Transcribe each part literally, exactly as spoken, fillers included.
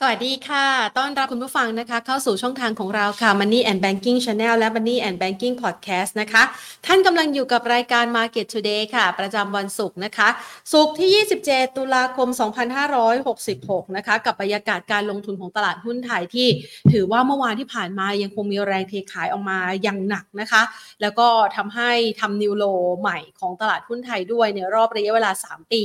สวัสดีค่ะต้อนรับคุณผู้ฟังนะคะเข้าสู่ช่องทางของเราค่ะ Money and Banking Channel และ Money and Banking Podcast นะคะท่านกำลังอยู่กับรายการ Market Today ค่ะประจำวันศุกร์นะคะศุกร์ที่ยี่สิบเจ็ดตุลาคมสองพันห้าร้อยหกสิบหกนะคะกับบรรยากาศการลงทุนของตลาดหุ้นไทยที่ถือว่าเมื่อวานที่ผ่านมายังคงมีแรงเทขายออกมาอย่างหนักนะคะแล้วก็ทำให้ทำนิวโลใหม่ของตลาดหุ้นไทยด้วยในรอบระยะเวลาสามปี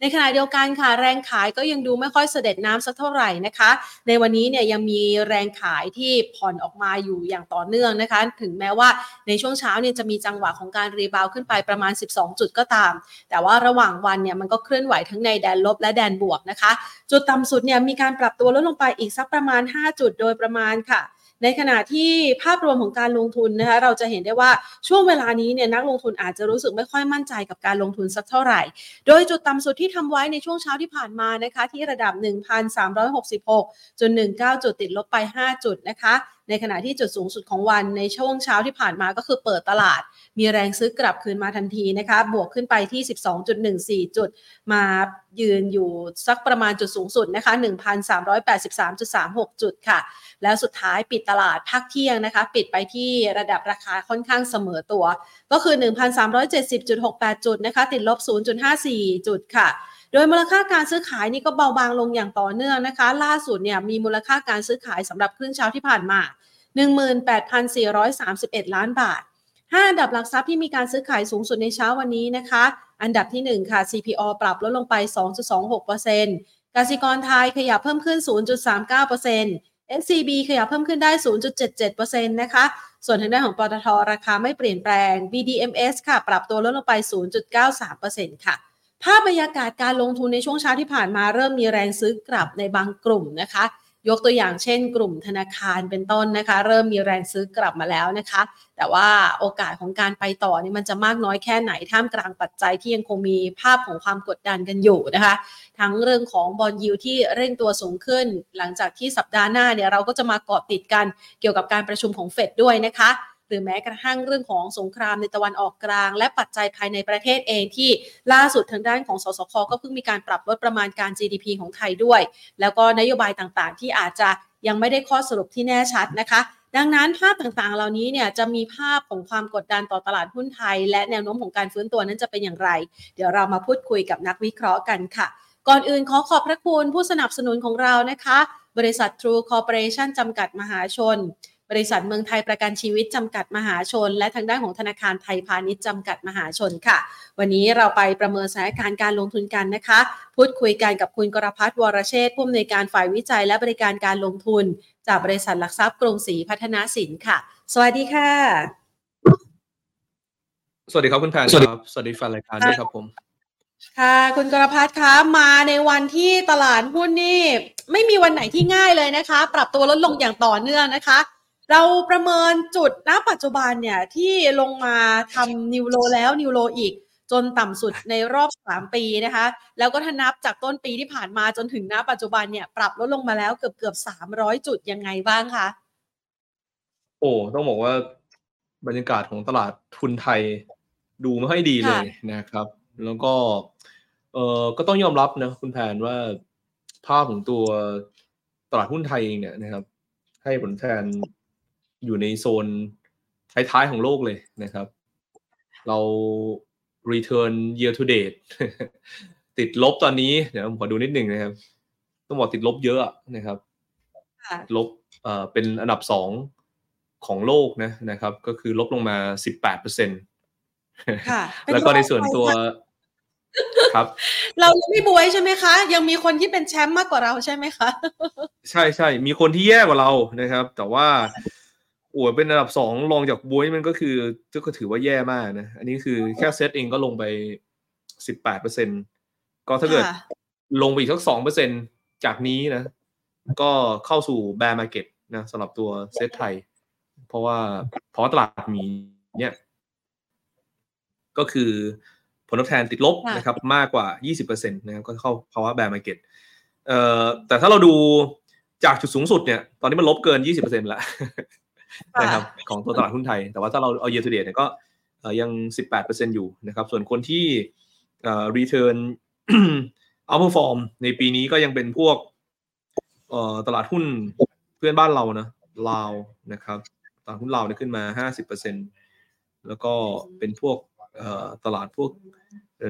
ในขณะเดียวกันค่ะแรงขายก็ยังดูไม่ค่อยเสด็จน้ำสักเท่าไหร่นะคะในวันนี้เนี่ยยังมีแรงขายที่ผ่อนออกมาอยู่อย่างต่อเนื่องนะคะถึงแม้ว่าในช่วงเช้าเนี่ยจะมีจังหวะของการรีบาวขึ้นไปประมาณสิบสองจุดก็ตามแต่ว่าระหว่างวันเนี่ยมันก็เคลื่อนไหวทั้งในแดนลบและแดนบวกนะคะจุดต่ำสุดเนี่ยมีการปรับตัวลดลงไปอีกสักประมาณห้าจุดโดยประมาณค่ะในขณะที่ภาพรวมของการลงทุนนะคะเราจะเห็นได้ว่าช่วงเวลานี้เนี่ยนักลงทุนอาจจะรู้สึกไม่ค่อยมั่นใจกับการลงทุนสักเท่าไหร่โดยจุดต่ำสุดที่ทำไว้ในช่วงเช้าที่ผ่านมานะคะที่ระดับ หนึ่งพันสามร้อยหกสิบหกจุดหนึ่งเก้า จุดติดลบไปห้าจุดนะคะในขณะที่จุดสูงสุดของวันในช่วงเช้าที่ผ่านมาก็คือเปิดตลาดมีแรงซื้อกลับคืนมาทันทีนะคะบวกขึ้นไปที่ สิบสองจุดหนึ่งสี่ จุดมายืนอยู่สักประมาณจุดสูงสุดนะคะ หนึ่งพันสามร้อยแปดสิบสามจุดสามหก จุดค่ะแล้วสุดท้ายปิดตลาดภาคเที่ยงนะคะปิดไปที่ระดับราคาค่อนข้างเสมอตัวก็คือ หนึ่งพันสามร้อยเจ็ดสิบจุดหกแปด จุดนะคะติดลบ ศูนย์จุดห้าสี่ จุดค่ะโดยมูลค่าการซื้อขายนี่ก็เบาบางลงอย่างต่อเนื่องนะคะล่าสุดเนี่ยมีมูลค่าการซื้อขายสำหรับครึ่งเช้าที่ผ่านมา หนึ่งหมื่นแปดพันสี่ร้อยสามสิบเอ็ดล้านบาทห้าอันดับหลักทรัพย์ที่มีการซื้อขายสูงสุดในเช้าวันนี้นะคะอันดับที่หนึ่งค่ะ ซี พี โอ ปรับลดลงไป สองจุดสองหกเปอร์เซ็นต์ กสิกรไทยขยับเพิ่มขึ้น ศูนย์จุดสามเก้าเปอร์เซ็นต์ เอส ซี บี ขยับเพิ่มขึ้นได้ ศูนย์จุดเจ็ดเจ็ดเปอร์เซ็นต์ นะคะส่วนทางด้านของปตท.ราคาไม่เปลี่ยนแปลง บี ดี เอ็ม เอส ค่ะปรับตัวลดลงไป ศูนย์จุดเก้าสามเปอร์เซ็นต์ ค่ะภาพบรรยากาศการลงทุนในช่วงเช้าที่ผ่านมาเริ่มมีแรงซื้อกลับในบางกลุ่มนะคะยกตัวอย่างเช่นกลุ่มธนาคารเป็นต้นนะคะเริ่มมีแรงซื้อกลับมาแล้วนะคะแต่ว่าโอกาสของการไปต่อนี่มันจะมากน้อยแค่ไหนท่ามกลางปัจจัยที่ยังคงมีภาพของความกดดันกันอยู่นะคะทั้งเรื่องของบอนด์ยิลด์ที่เร่งตัวสูงขึ้นหลังจากที่สัปดาห์หน้าเนี่ยเราก็จะมาเกาะติดกันเกี่ยวกับการประชุมของเฟดด้วยนะคะหรือแม้กระทั่งเรื่องของสงครามในตะวันออกกลางและปัจจัยภายในประเทศเองที่ล่าสุดทางด้านของสสค.ก็เพิ่งมีการปรับลดประมาณการ จี ดี พี ของไทยด้วยแล้วก็นโยบายต่างๆที่อาจจะยังไม่ได้ข้อสรุปที่แน่ชัดนะคะดังนั้นภาพต่างๆเหล่านี้เนี่ยจะมีภาพของความกดดันต่อตลาดหุ้นไทยและแนวโน้มของการฟื้นตัวนั้นจะเป็นอย่างไรเดี๋ยวเรามาพูดคุยกับนักวิเคราะห์กันค่ะก่อนอื่นขอขอบพระคุณผู้สนับสนุนของเรานะคะบริษัททรูคอร์ปอเรชั่นจำกัดมหาชนบริษัทเมืองไทยประกันชีวิตจำกัดมหาชนและทางด้านของธนาคารไทยพาณิชย์จำกัดมหาชนค่ะวันนี้เราไปประเมินสถานการณ์การลงทุนกันนะคะพูดคุยกันกับคุณกรภัทรวรเชษฐ์ผู้อำนวยการฝ่ายวิจัยและบริการการลงทุนจากบริษัทหลักทรัพย์กรุงศรีพัฒนสินค่ะสวัสดีค่ะสวัสดีครับคุณแพนครับสวัสดีแฟนรายการด้วยครับผมค่ะคุณกรภัทรคะมาในวันที่ตลาดหุ้นนี่ไม่มีวันไหนที่ง่ายเลยนะคะปรับตัวลดลงอย่างต่อเนื่องนะคะเราประเมินจุดณปัจจุบันเนี่ยที่ลงมาทำนิวโลแล้วนิวโลอีกจนต่ำสุดในรอบสามปีนะคะแล้วก็ถ้านับจากต้นปีที่ผ่านมาจนถึงณปัจจุบันเนี่ยปรับลดลงมาแล้วเกือบๆสามร้อยจุดยังไงบ้างคะโอ้ต้องบอกว่าบรรยากาศของตลาดทุนไทยดูไม่ค่อยดีเลยนะครับแล้วก็เอ่อก็ต้องยอมรับนะคุณแพนว่าภาพของตัวตลาดหุ้นไทยเองเนี่ยนะครับให้ผลแทนอยู่ในโซนท้ายๆของโลกเลยนะครับเรา return year to date ติดลบตอนนี้เดี๋ยวผมขอดูนิดหนึ่งนะครับต้องบอกติดลบเยอะนะครับลบเอ่อเป็นอันดับสองของโลกนะนะครับก็คือลบลงมา สิบแปดเปอร์เซ็นต์ แล้วก็ในส่วนตัวครับเรายังไม่บวยใช่ไหมคะยังมีคนที่เป็นแชมป์มากกว่าเราใช่ไหมคะใช่ๆมีคนที่แย่กว่าเรานะครับแต่ว่าโอ้เป็นอันดับสองรองจากบวยมันก็คือก็ถือว่าแย่มากนะอันนี้คือแค่เซตเองก็ลงไป สิบแปดเปอร์เซ็นต์ ก็ถ้าเกิดลงไปอีกสัก สองเปอร์เซ็นต์ จากนี้นะก็เข้าสู่ bear market นะสำหรับตัวเซตไทยเพราะว่าพอตลาดมีเนี่ยก็คือผลตอบแทนติดลบนะครับมากกว่า ยี่สิบเปอร์เซ็นต์ นะครับก็เข้าภาวะ bear market เอ่อแต่ถ้าเราดูจากจุดสูงสุดเนี่ยตอนนี้มันลบเกิน ยี่สิบเปอร์เซ็นต์ แล้วนะครับของตัวตลาดหุ้นไทยแต่ว่าถ้าเราเอา year to date เนี่ยก็ยัง สิบแปดเปอร์เซ็นต์ อยู่นะครับส่วนคนที่เอ่อ return outperform ในปีนี้ก็ยังเป็นพวก เอ่อตลาดหุ้นเพื่อนบ้านเรานะลาวนะครับตลาดหุ้นลาวเนี่ยขึ้นมา ห้าสิบเปอร์เซ็นต์ แล้วก็เป็นพวกเอ่อตลาดพวก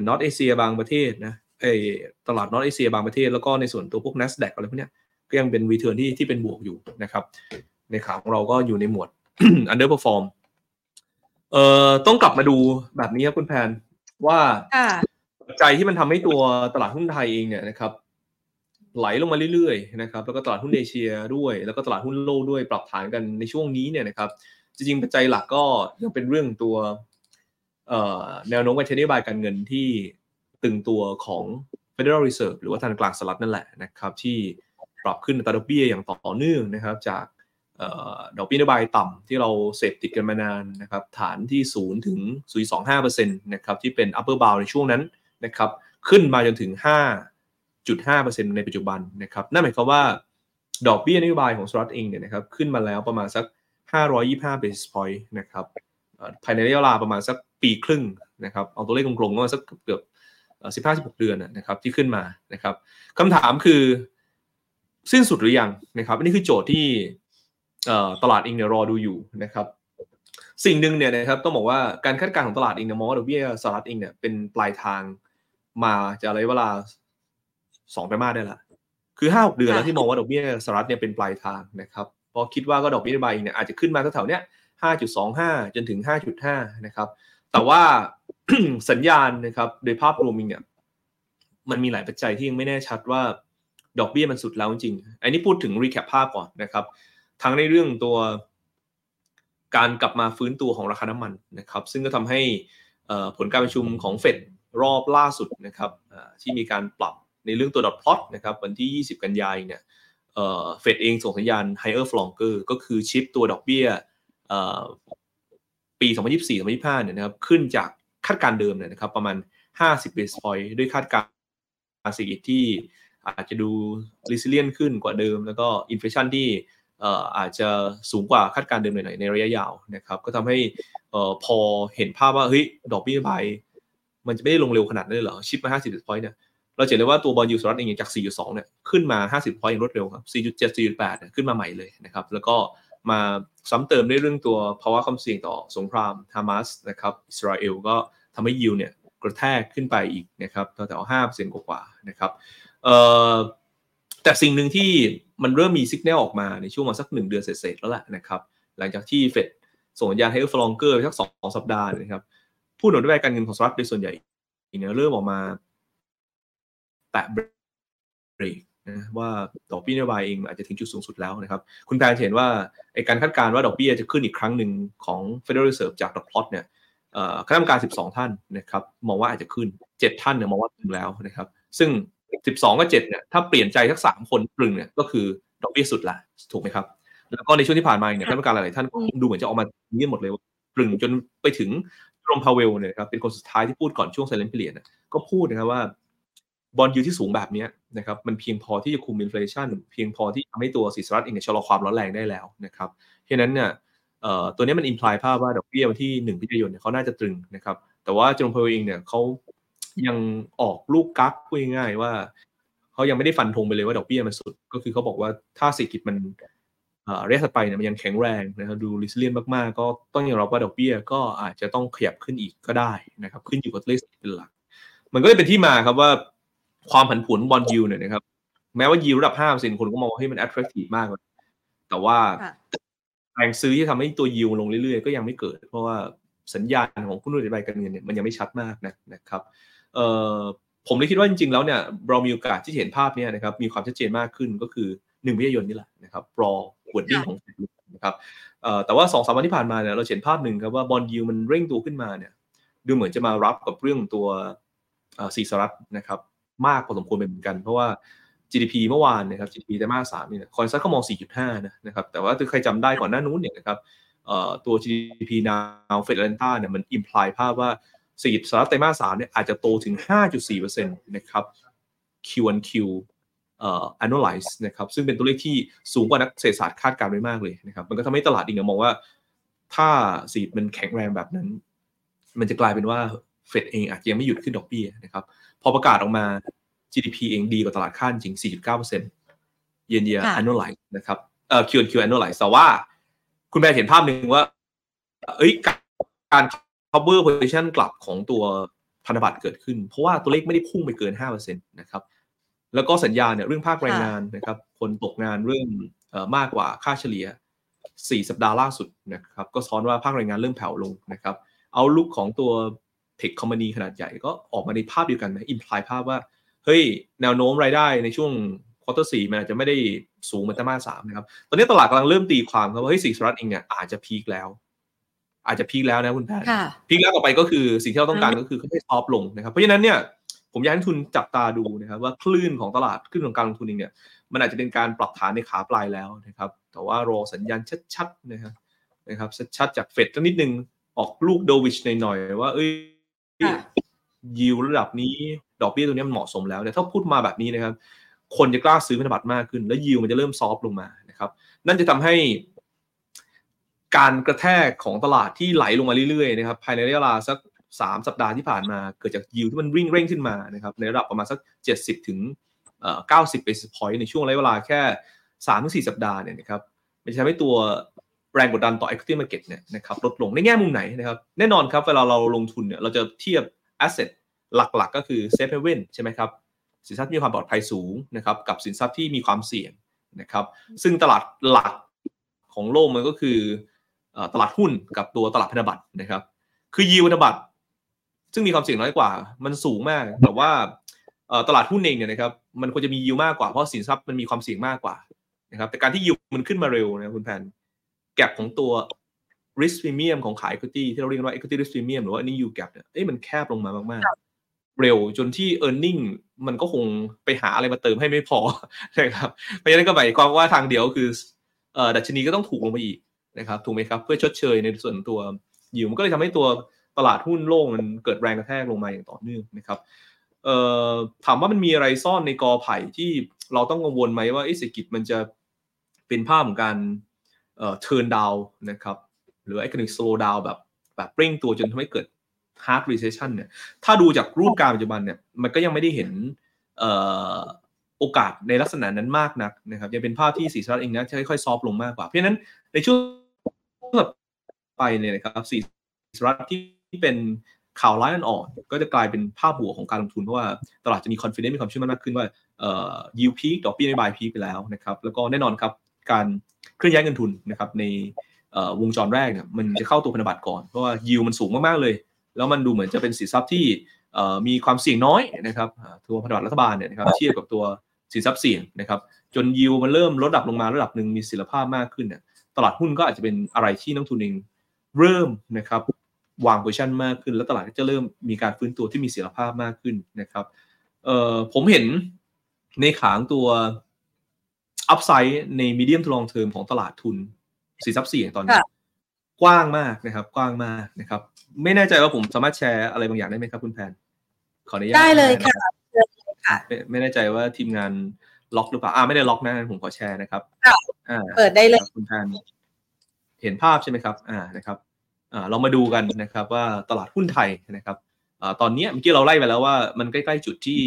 นอร์ทเอเชียบางประเทศนะไอ้ตลาดนอร์ทเอเชียบางประเทศแล้วก็ในส่วนตัวพวก Nasdaq อะไรพวกเนี้ยก็ยังเป็น return ที่ที่เป็นบวกอยู่นะครับในขาของเราก็อยู่ในหมวด underperform เอ่อต้องกลับมาดูแบบนี้ครับคุณแพนว่าปัจจัยที่มันทำให้ตัวตลาดหุ้นไทยเองเนี่ยนะครับไหลลงมาเรื่อยๆนะครับแล้วก็ตลาดหุ้นเอเชียด้วยแล้วก็ตลาดหุ้นโลกด้วยปรับฐานกันในช่วงนี้เนี่ยนะครับจริงๆปัจจัยหลักก็ยังเป็นเรื่องตัวเอ่อแนวโน้มการใช้นโยบายการเงินที่ตึงตัวของ Federal Reserve หรือว่าธนาคารกลางสหรัฐนั่นแหละนะครับที่ปรับขึ้นอัตราดอกเบี้ยอย่างต่อเนื่องนะครับจากเอ่อดอกเบี้ยนโยบายต่ำที่เราเสพติดกันมานานนะครับฐานที่ศูนย์ถึง ศูนย์จุดสองห้าเปอร์เซ็นต์ นะครับที่เป็น upper bound ในช่วงนั้นนะครับขึ้นมาจนถึง ห้าจุดห้าเปอร์เซ็นต์ ในปัจจุบันนะครับนั่นหมายความว่าดอกเบี้ยนโยบายของสหรัฐเองเนี่ยนะครับขึ้นมาแล้วประมาณสักห้าร้อยยี่สิบห้า basis point นะครับภายในระยะเวลาประมาณสักปีครึ่งนะครับเอาตัวเลขกลมๆก็สักเกือบสิบห้า สิบหก เดือนนะครับที่ขึ้นมานะครับคำถามคือสิ้นสุดหรือยังนะครับอันนี้คือโจทย์ที่ตลาดเองเนี่ยรอดูอยู่นะครับสิ่งหนึ่งเนี่ยนะครับต้องบอกว่าการคาดการณ์ของตลาดเองเนี่ยมองว่าดอกเบี้ยสหรัฐเองเนี่ยเป็นปลายทางมาจะอะไรเวลาสองไตรมาสได้ละคือ ห้าหก เดือนแล้วที่มองว่าดอกเบี้ยสหรัฐเนี่ยเป็นปลายทางนะครับพอคิดว่าก็ดอกเบี้ยใบเนี่ยอาจจะขึ้นมาแถวๆเนี้ย ห้าจุดสองห้า จนถึง ห้าจุดห้า นะครับแต่ว่า สัญญาณนะครับโดยภาพรวมเนี่ยมันมีหลายปัจจัยที่ยังไม่แน่ชัดว่าดอกเบี้ยมันสุดแล้วจริงอันนี้พูดถึงรีแคปภาพก่อนนะครับทั้งในเรื่องตัวการกลับมาฟื้นตัวของราคาน้ำมันนะครับซึ่งก็ทำให้ผลการประชุมของเฟดรอบล่าสุดนะครับที่มีการปรับในเรื่องตัวดอทพลอตนะครับวันที่ยี่สิบกันยายนเนี่ยเฟดเองส่งสัญญาณ higher for longer ก็คือชิปตัวดอกเบี้ยปีสองพันยี่สิบสี่ สองพันยี่สิบห้าเนี่ยนะครับขึ้นจากคาดการเดิมเนี่ยนะครับประมาณห้าสิบ basis point ด้วยคาดการเศรษฐกิจที่อาจจะดู resilient ขึ้นกว่าเดิมแล้วก็ inflation ที่อาจจะสูงกว่าคาดการเดิมหน่อยในระยะยาวนะครับก็ทำให้พอเห็นภาพว่าเฮ้ยดอกเบี้ยไปมันจะไม่ได้ลงเร็วขนาดนั้นเลยเหรอชิปมาห้าสิบ basis point เนี่ยเราเห็นเลยว่าตัวบอลยูสหรัฐเองจาก สี่จุดสอง เนี่ยขึ้นมาห้าสิบ point อย่างรวดเร็วครับ สี่จุดเจ็ด สี่จุดแปด เนี่ยขึ้นมาใหม่เลยนะครับแล้วก็มาซ้ำเติมในเรื่องตัวภาวะความเสี่ยงต่อสงครามฮามาสนะครับอิสราเอลก็ทำให้ยิวเนี่ยกระแทกขึ้นไปอีกนะครับตั้งแต่ห้าเปอร์เซ็นต์กว่าๆนะครับเอ่อแต่สิ่งหนึ่งที่มันเริ่มมีสัญญาณออกมาในช่วงมาสักหนึ่งเดือนเศษๆแล้วแหละนะครับหลังจากที่เฟดส่งสัญญาณให้ฟลองเกอร์ไปสักสองสัปดาห์นะครับผู้หนุนด้วยการเงินของสหรัฐโดยส่วนใหญ่เนี่ยเริ่มออกมาแตะเบรกนะว่าดอกเบี้ยนโยบายเองอาจจะถึงจุดสูงสุดแล้วนะครับคุณแพนเห็นว่าไอ้การคาดการณ์ว่าดอกเบี้ยจะขึ้นอีกครั้งหนึ่งของ Federal Reserve จากดอทพลอตเนี่ยเอ่อคณะกรรมการสิบสองท่านนะครับมองว่าอาจจะขึ้นเจ็ดท่านเนี่ยมองว่าถึงแล้วนะครับซึ่งสิบสองกับเจ็ดเนี่ยถ้าเปลี่ยนใจทั้งสามคนปรึงเนี่ยก็คือดอกเบี้ยสุดละถูกมั้ยครับแล้วก็ในช่วงที่ผ่านมาเนี่ยคณะกรรมการหลายๆท่านดูเหมือนจะออกมาเงียบหมดเลยปรึงจนไปถึงโรมพาเวลเนี่ยครับเป็นคนสุดท้ายที่พูดก่อนช่วง Silent Period นะก็พูดนะครับว่าบอนด์ยูที่สูงแบบนี้นะครับมันเพียงพอที่จะคุมอินเฟลชั่นเพียงพอที่ทำให้ตัวสินทรัพย์เองเนี่ยชะลอความร้อนแรงได้แล้วนะครับเพราะฉะนั้นเนี่ยตัวนี้มันอิมพลายภาพว่าดอกเบี้ยวันที่หนึ่งพฤศจิกายนเนี่ยเขาน่าจะตรึงนะครับแต่ว่าจงเพลเองเนี่ยเขายังออกลูกกักพูดง่ายๆว่าเขายังไม่ได้ฟันธงไปเลยว่าดอกเบี้ยมันสุดก็คือเขาบอกว่าถ้าเศรษฐกิจมันเรียกไปเนี่ยมันยังแข็งแรงนะครับดูรีซิเลียนมากๆก็ต้องยอมรับว่าดอกเบี้ยก็อาจจะต้องขยับขึ้นอีกก็ได้นะครับขึ้นอยู่กับตัวเลขเป็นหลักมันก็เลยเป็นที่มาครับว่าความผันผวนบอนด์ยิลด์เนี่ยนะครับแม้ว่ายิลด์ระดับ ห้าเปอร์เซ็นต์ คนก็มองว่าให้มัน attractive มากเลยแต่ว่าแรงซื้อที่ทำให้ตัวยิลด์ลงเรื่อยๆก็ยังไม่เกิดเพราะว่าสัญญาณของผู้นำใบการเงินเนี่ยมันยังไม่ชัดมากนะนะครับเอ่อผมเลยคิดว่าจริงๆแล้วเนี่ยเรามีโอกาสที่เห็นภาพเนี่ยนะครับมีความชัดเจนมากขึ้นก็คือหนึ่งพฤศจิกายนนี่แหละนะครับรอวอร์ดิ้งของเฟดนะครับเอ่อแต่ว่า สองถึงสาม วันที่ผ่านมาเนี่ยเราเห็นภาพนึงครับว่าบอนด์ยิลด์มันเร่งตัวขึ้นมาเนี่ยดูเหมือนจะมารับกับเรื่องตัวเอ่อสี่สหรัฐนะครับมากพอสมควรเป็นเหมือนกันเพราะว่า จี ดี พี เมื่อวานนะครับ จี ดี พี ไตรมาสสามนี่นะคอนเซนซัสก็มอง สี่จุดห้า นะนะครับแต่ว่าถ้าใครจำได้ก่อนหน้านู้นเนี่ยนะครับเอ่อตัว จี ดี พี now Fed Atlanta เนี่ยมัน imply ภาพว่าสี่สหรัฐไตรมาสสามเนี่ยอาจจะโตถึง ห้าจุดสี่เปอร์เซ็นต์ นะครับ คิว ออน คิว เอ่อ annualize นะครับซึ่งเป็นตัวเลขที่สูงกว่านักเศรษฐศาสตร์คาดการณ์ไว้มากเลยนะครับมันก็ทำให้ตลาดอีกเนี่ยมองว่าถ้าเศรษฐกิจมันแข็งแรงแบบนั้นมันจะกลายเป็นว่าเฟดเองอาจจะยังไม่หยุดขึ้นดอกเบี้ยนะครับพอประกาศออกมา จี ดี พี เองดีกว่าตลาดคาดจริง สี่จุดเก้าเปอร์เซ็นต์ year year annualize นะครับเอ่อ คิว แอนด์ คิว annualize แต่ว่าคุณแม่เห็นภาพนึงว่าเอ้ยการ cover position กลับของตัวพันธบัตรเกิดขึ้นเพราะว่าตัวเลขไม่ได้พุ่งไปเกิน ห้าเปอร์เซ็นต์ นะครับแล้วก็สัญญาเนี่ยเรื่องภาคแรงงานนะครับคนตกงานเรื่องเอ่อมากกว่าค่าเฉลี่ยสี่สัปดาห์ล่าสุดนะครับก็ซ้อนว่าภาคแรงงานเริ่มแผ่วลงนะครับเอาลุคของตัวเทคคอมพานีขนาดใหญ่ก็ออกมาในภาพเดียวกันนะอิมพลายภาพว่าเฮ้ยแนวโน้มรายได้ในช่วงควอเตอร์สี่มันอาจจะไม่ได้สูงเหมือนไตรมาสสามนะครับตอนนี้ตลาดกำลังเริ่มตีความครับว่าเฮ้ยสี่สหรัฐเองเนี่ยอาจจะพีคแล้วอาจจะพีคแล้วนะคุณแพทย์พีคแล้วต่อไปก็คือสิ่งที่เราต้องการก็คือให้ซอฟต์ลงนะครับเพราะฉะนั้นเนี่ยผมอยากให้ทุนจับตาดูนะครับว่าคลื่นของตลาดคลื่นของการลงทุนเองเนี่ยมันอาจจะเป็นการปรับฐานในขาปลายแล้วนะครับแต่ว่ารอสัญญาณชัดๆนะครับนะครับชัดๆจากเฟดสักนิดนึงออกลูกโดวิชหน่อยๆว่าเอ้ยยิวระดับนี้ดอกเบี้ยตัวนี้มันเหมาะสมแล้วเนี่ยถ้าพูดมาแบบนี้นะครับคนจะกล้าซื้อพันธบัตรมากขึ้นแล้วยิวมันจะเริ่มซอฟต์ลงมานะครับนั่นจะทำให้การกระแทกของตลาดที่ไหลลงมาเรื่อยๆนะครับภายในระยะเวลาสักสามสัปดาห์ที่ผ่านมาเกิดจากยิวที่มันวิ่งเร่งขึ้นมานะครับในระดับประมาณสักเจ็ดสิบถึงเอ่อเก้าสิบ basis point ในช่วงระยะเวลาแค่ สามถึงสี่ สัปดาห์เนี่ยนะครับมันจะทำให้ตัวแรงกดดันต่อ equity market เนี่ยนะครับลดลงในแง่มุมไหนนะครับแน่นอนครับเวลาเราลงทุนเนี่ยเราจะเทียบ asset หลักๆก็คือ safe haven ใช่มั้ยครับสินทรัพย์ที่มีความปลอดภัยสูงนะครับกับสินทรัพย์ที่มีความเสี่ยงนะครับซึ่งตลาดหลักของโลกมันก็คือตลาดหุ้นกับตัวตลาดพันธบัตรนะครับคือยิวพันธบัตรซึ่งมีความเสี่ยงน้อยกว่ามันสูงมากแต่ว่าตลาดหุ้นเองเนี่ยนะครับมันควรจะมียิวมากกว่าเพราะสินทรัพย์มันมีความเสี่ยงมากกว่านะครับแต่การที่ยิวมันขึ้นมาเร็วนะคุณแพนแก็บของตัว risk premium ของขาย equity ที่เราเรียกว่า equity risk premium หรือว่า earning yield gap เนี่ยเอ้ยมันแคบลงมามากๆเร็วจนที่ earning มันก็คงไปหาอะไรมาเติมให้ไม่พอนะครับเพราะฉะนั้นก็หมายความว่าทางเดียวคือเอ่อดัชนีก็ต้องถูกลงไปอีกนะครับถูกไหมครับเพื่อชดเชยในส่วนตัวยิวมันก็เลยทำให้ตัวตลาดหุ้นโลกมันเกิดแรงกระแทกลงมาอย่างต่อเนื่องนะครับเอ่อถามว่ามันมีอะไรซ่อนในกอไผ่ที่เราต้องกังวลไหมว่าเศรษฐกิจมันจะเป็นภาพของการเอ่อ turn down นะครับหรือ economic slow down แบบแบบเร่งตัวจนทำให้เกิด hard recession เนี่ยถ้าดูจากรูปการณ์ปัจจุบันเนี่ยมันก็ยังไม่ได้เห็นเอ่อโอกาสในลักษณะนั้นมากนักนะครับยังเป็นภาพที่สีสลัดเองนะจะค่อยๆซอฟลงมากกว่าเพราะฉะนั้นในช่วงไปเนี่ยนะครับสีสลัดที่เป็นข่าวร้ายนั่นอ่อนก็จะกลายเป็นภาพบวกของการลงทุนเพราะว่าตลาดจะมี confidence มีความเชื่อมั่นมากขึ้นว่าเอ่อ yield peak ดอกเบี้ยนโยบาย peak ไปแล้วนะครับแล้วก็แน่นอนครับการเคลื่อนย้ายเงินทุนนะครับในเอ่อวงจรแรกเนี่ยมันจะเข้าตัวพันธบัตรก่อนเพราะว่า yield มันสูงมากๆเลยแล้วมันดูเหมือนจะเป็นสินทรัพย์ที่เอ่อมีความเสี่ยงน้อยนะครับตัวพันธบัตรรัฐบาลเนี่ยนะครับเทียบกับตัวสินทรัพย์เสี่ยงนะครับจนยิวมันเริ่มลดระดับลงมาระดับนึงมีศิลปะมากขึ้นเนี่ยตลาดหุ้นก็อาจจะเป็นอะไรที่นักทุนเองเริ่มนะครับวางโพซิชั่นมากขึ้นแล้วตลาดก็จะเริ่มมีการฟื้นตัวที่มีศิลปะมากขึ้นนะครับเอ่อผมเห็นในขางตัวอัพไซด์ใน medium to long term ของตลาดทุนสินทรัพย์เสี่ยงตอนนี้กว้างมากนะครับกว้างมากนะครับไม่แน่ใจว่าผมสามารถแชร์อะไรบางอย่างได้ไหมครับคุณแพนขออนุญาตได้เลยค่ะไม่แน่ใจว่าทีมงานล็อกหรือเปล่าอ่าไม่ได้ล็อกนะผมขอแชร์นะครับอ่าเปิดได้เลยคุณท่านเห็นภาพใช่ไหมครับอ่านะครับอ่าเรามาดูกันนะครับว่าตลาดหุ้นไทยนะครับอ่าตอนนี้เมื่อกี้เราไล่ไปแล้วว่ามันใกล้ๆจุดที่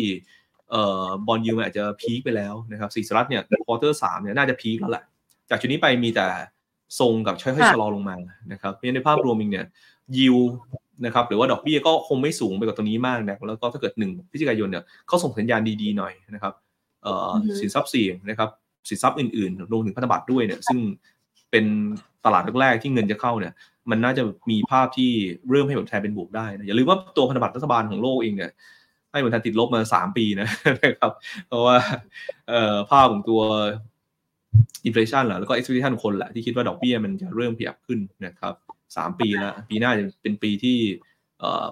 เอ่อบอนด์ยิลด์มันอาจจะพีคไปแล้วนะครับสีสลัดเนี่ยควอเตอร์สามเนี่ยน่าจะพีคแล้วแหละจากจุดนี้ไปมีแต่ทรงกับค่อยๆชะลอลงมานะครับเพราะฉะนั้นในภาพรวมเนี่ยยิลด์นะครับหรือว่าดอกเบี้ยก็คงไม่สูงไปกว่าตรงนี้มากนะแล้วก็ถ้าเกิดหนึ่งพฤศจิกายนเนี่ยก็ส่งสัญญาณดีๆหน่อยนะครับเอ่อสินทรัพย์เสี่ยงนะครับสินทรัพย์อื่นๆรวมถึงพันธบัตรด้วยเนี่ยซึ่งเป็นตลาดแรกๆที่เงินจะเข้าเนี่ยมันน่าจะมีภาพที่เริ่มให้ผลตอบแทนเป็นบวกได้นะอย่าลืมว่าตัวพันธบัตรรัฐบาลของโลกเองเนี่ยให้ผลตอบแทนติดลบมาสามปีนะนะครับเพราะว่าเอ่อภาพของตัวอินเฟลชั่นแล้วก็ expectation คนแหละที่คิดว่าดอกเบี้ยมันจะเริ่มขยับขึ้นนะครับสามปีแล้วปีหน้าจะเป็นปีที่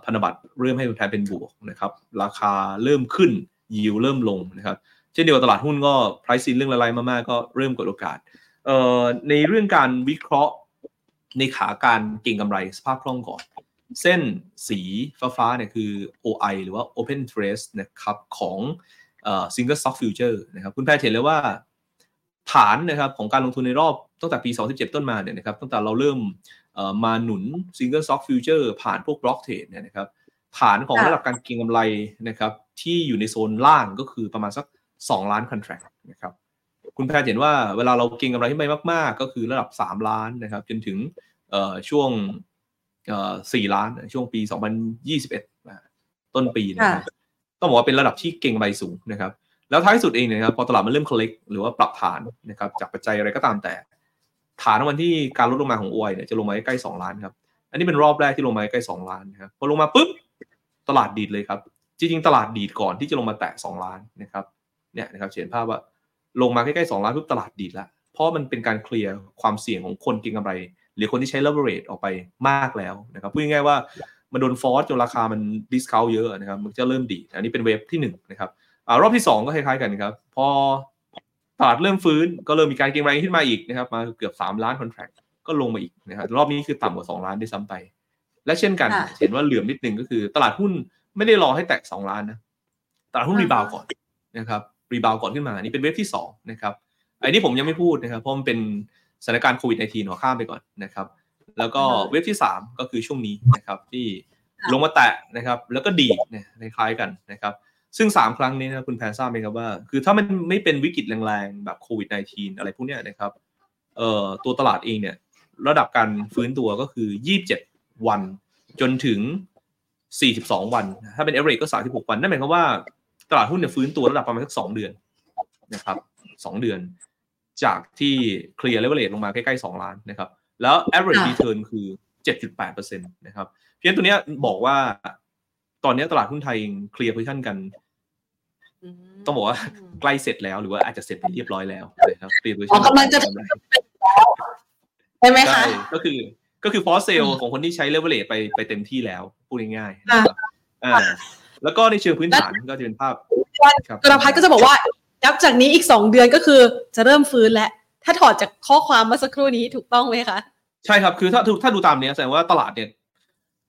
พันธบัตรเริ่มให้ผลตอบแทนเป็นบวกนะครับราคาเริ่มขึ้นยิวเริ่มลงนะครับเช่นเดียวกับตลาดหุ้นก็ price in เรื่องละลายมากๆก็เริ่มกดโอกาสในเรื่องการวิเคราะห์ในขาการเก็งกำไรสภาพคล่องก่อนเส้นสีฟ้าๆเนี่ยคือ โอ ไอ หรือว่า Open Interest นะครับของเอ่อ Single Stock Future นะครับคุณแพทย์เห็นเลยว่าฐานนะครับของการลงทุนในรอบตั้งแต่ปีสองพันสิบเจ็ดต้นมาเนี่ยนะครับตั้งแต่เราเริ่มมาหนุน Single Stock Future ผ่านพวก Block Trade เนี่ยนะครับฐานของระดับการเก็งกำไรนะครับที่อยู่ในโซนล่างก็คือประมาณสักสองล้าน contract นะครับ คุณแพทย์เห็นว่าเวลาเราเก็งกำไรที่ไม่มากๆก็คือระดับสามล้านนะครับจนถึงช่วงสี่ล้านช่วงปีสองพันยี่สิบเอ็ดต้นปีนะครับต้องบอกว่าเป็นระดับที่เก็งกำไรสูงนะครับแล้วท้ายสุดเองนะครับพอตลาดมันเริ่มคอลเลกหรือว่าปรับฐานนะครับจากปัจจัยอะไรก็ตามแต่ฐานวันที่การลดลงมาของ อี วาย เนี่ยจะลงมาใกล้สองล้านครับอันนี้เป็นรอบแรกที่ลงมาใกล้สองล้านนะครับพอลงมาปุ๊บตลาดดีดเลยครับจริงๆตลาดดีดก่อนที่จะลงมาแตะสองล้านนะครับเนี่ยนะครับเห็นภาพว่าลงมาใกล้ๆสองล้านปุ๊บตลาดดีดละเพราะมันเป็นการเคลียร์ความเสี่ยงของคนเก็งกำไรหรือคนที่ใช้ leverage ออกไปมากแล้วนะครับพูดง่ายๆว่ามันโดนฟอร์สจนราคามัน discount เยอะนะครับมันจะเริ่มดีดอันนี้เป็นเวฟที่หนึ่งนะครับอ่ารอบที่สองก็คล้ายๆกันครับพอตลาดเริ่มฟื้นก็เริ่มมีการเก็งกำไรขึ้นมาอีกนะครับมาเกือบสามล้านคอนแทรคก็ลงมาอีกนะครับรอบนี้คือต่ำกว่าสองล้านได้ซ้ำไปและเช่นกันเห็นว่าเหลื่อมนิดนึงก็คือตลาดหุ้นไม่ได้รอให้แตะสองล้านนะตลาดหุ้นรีบาวก่อนนะครับรีบาวก่อนขึ้นมานี่เป็นเวฟที่สองนะครับไอ้นี่ผมยังไม่พูดนะครับเพราะมันเป็นสถานการณ์โควิด สิบเก้า หอข้ามไปก่อนนะครับแล้วก็เวฟที่สามก็คือช่วงนี้นะครับที่ลงมาแตะนะครับแล้วก็ดีเนี่ยคล้ายๆกันนะครับซึ่งสามครั้งนี้นะคุณแพนทราบไหมครับว่าคือถ้ามันไม่เป็นวิกฤตแรงๆแบบโควิด สิบเก้า อะไรพวกเนี้ยนะครับเอ่อตัวตลาดเองเนี่ยระดับการฟื้นตัวก็คือยี่สิบเจ็ดวันจนถึงสี่สิบสองวันถ้าเป็น average ก็สามสิบหกวันนั่นหมายความว่าตลาดหุ้นเนี่ยฟื้นตัวระดับประมาณสักสองเดือนนะครับสองเดือนจากที่เคลียร์เลเวลเลทลงมาใกล้ๆสองล้านนะครับแล้ว average return คือ เจ็ดจุดแปดเปอร์เซ็นต์ นะครับเพราะฉะนั้นตัวเนี้ยบอกว่าตอนนี้ตลาดหุ้นไทยเคลียร์ position กันต้องบอกว่าใกล้เสร็จแล้วหรือว่าอาจจะเสร็จไปเรียบร้อยแล้วนะครับตีด้วยอ๋อกำลังจะใช่ไหมคะก็คือก็คือ for sale ของคนที่ใช้ leverage ไปไปเต็มที่แล้วพูดง่ายๆนะครับอ่าแล้วก็ในเชิงพื้นฐานก็จะเป็นภาพกรพัฒน์ก็จะบอกว่านับจากนี้อีกสองเดือนก็คือจะเริ่มฟื้นและถ้าถอดจากข้อความเมื่อสักครู่นี้ถูกต้องไหมคะใช่ครับคือถ้าถ้าดูตามนี้แสดงว่าตลาดเนี่ย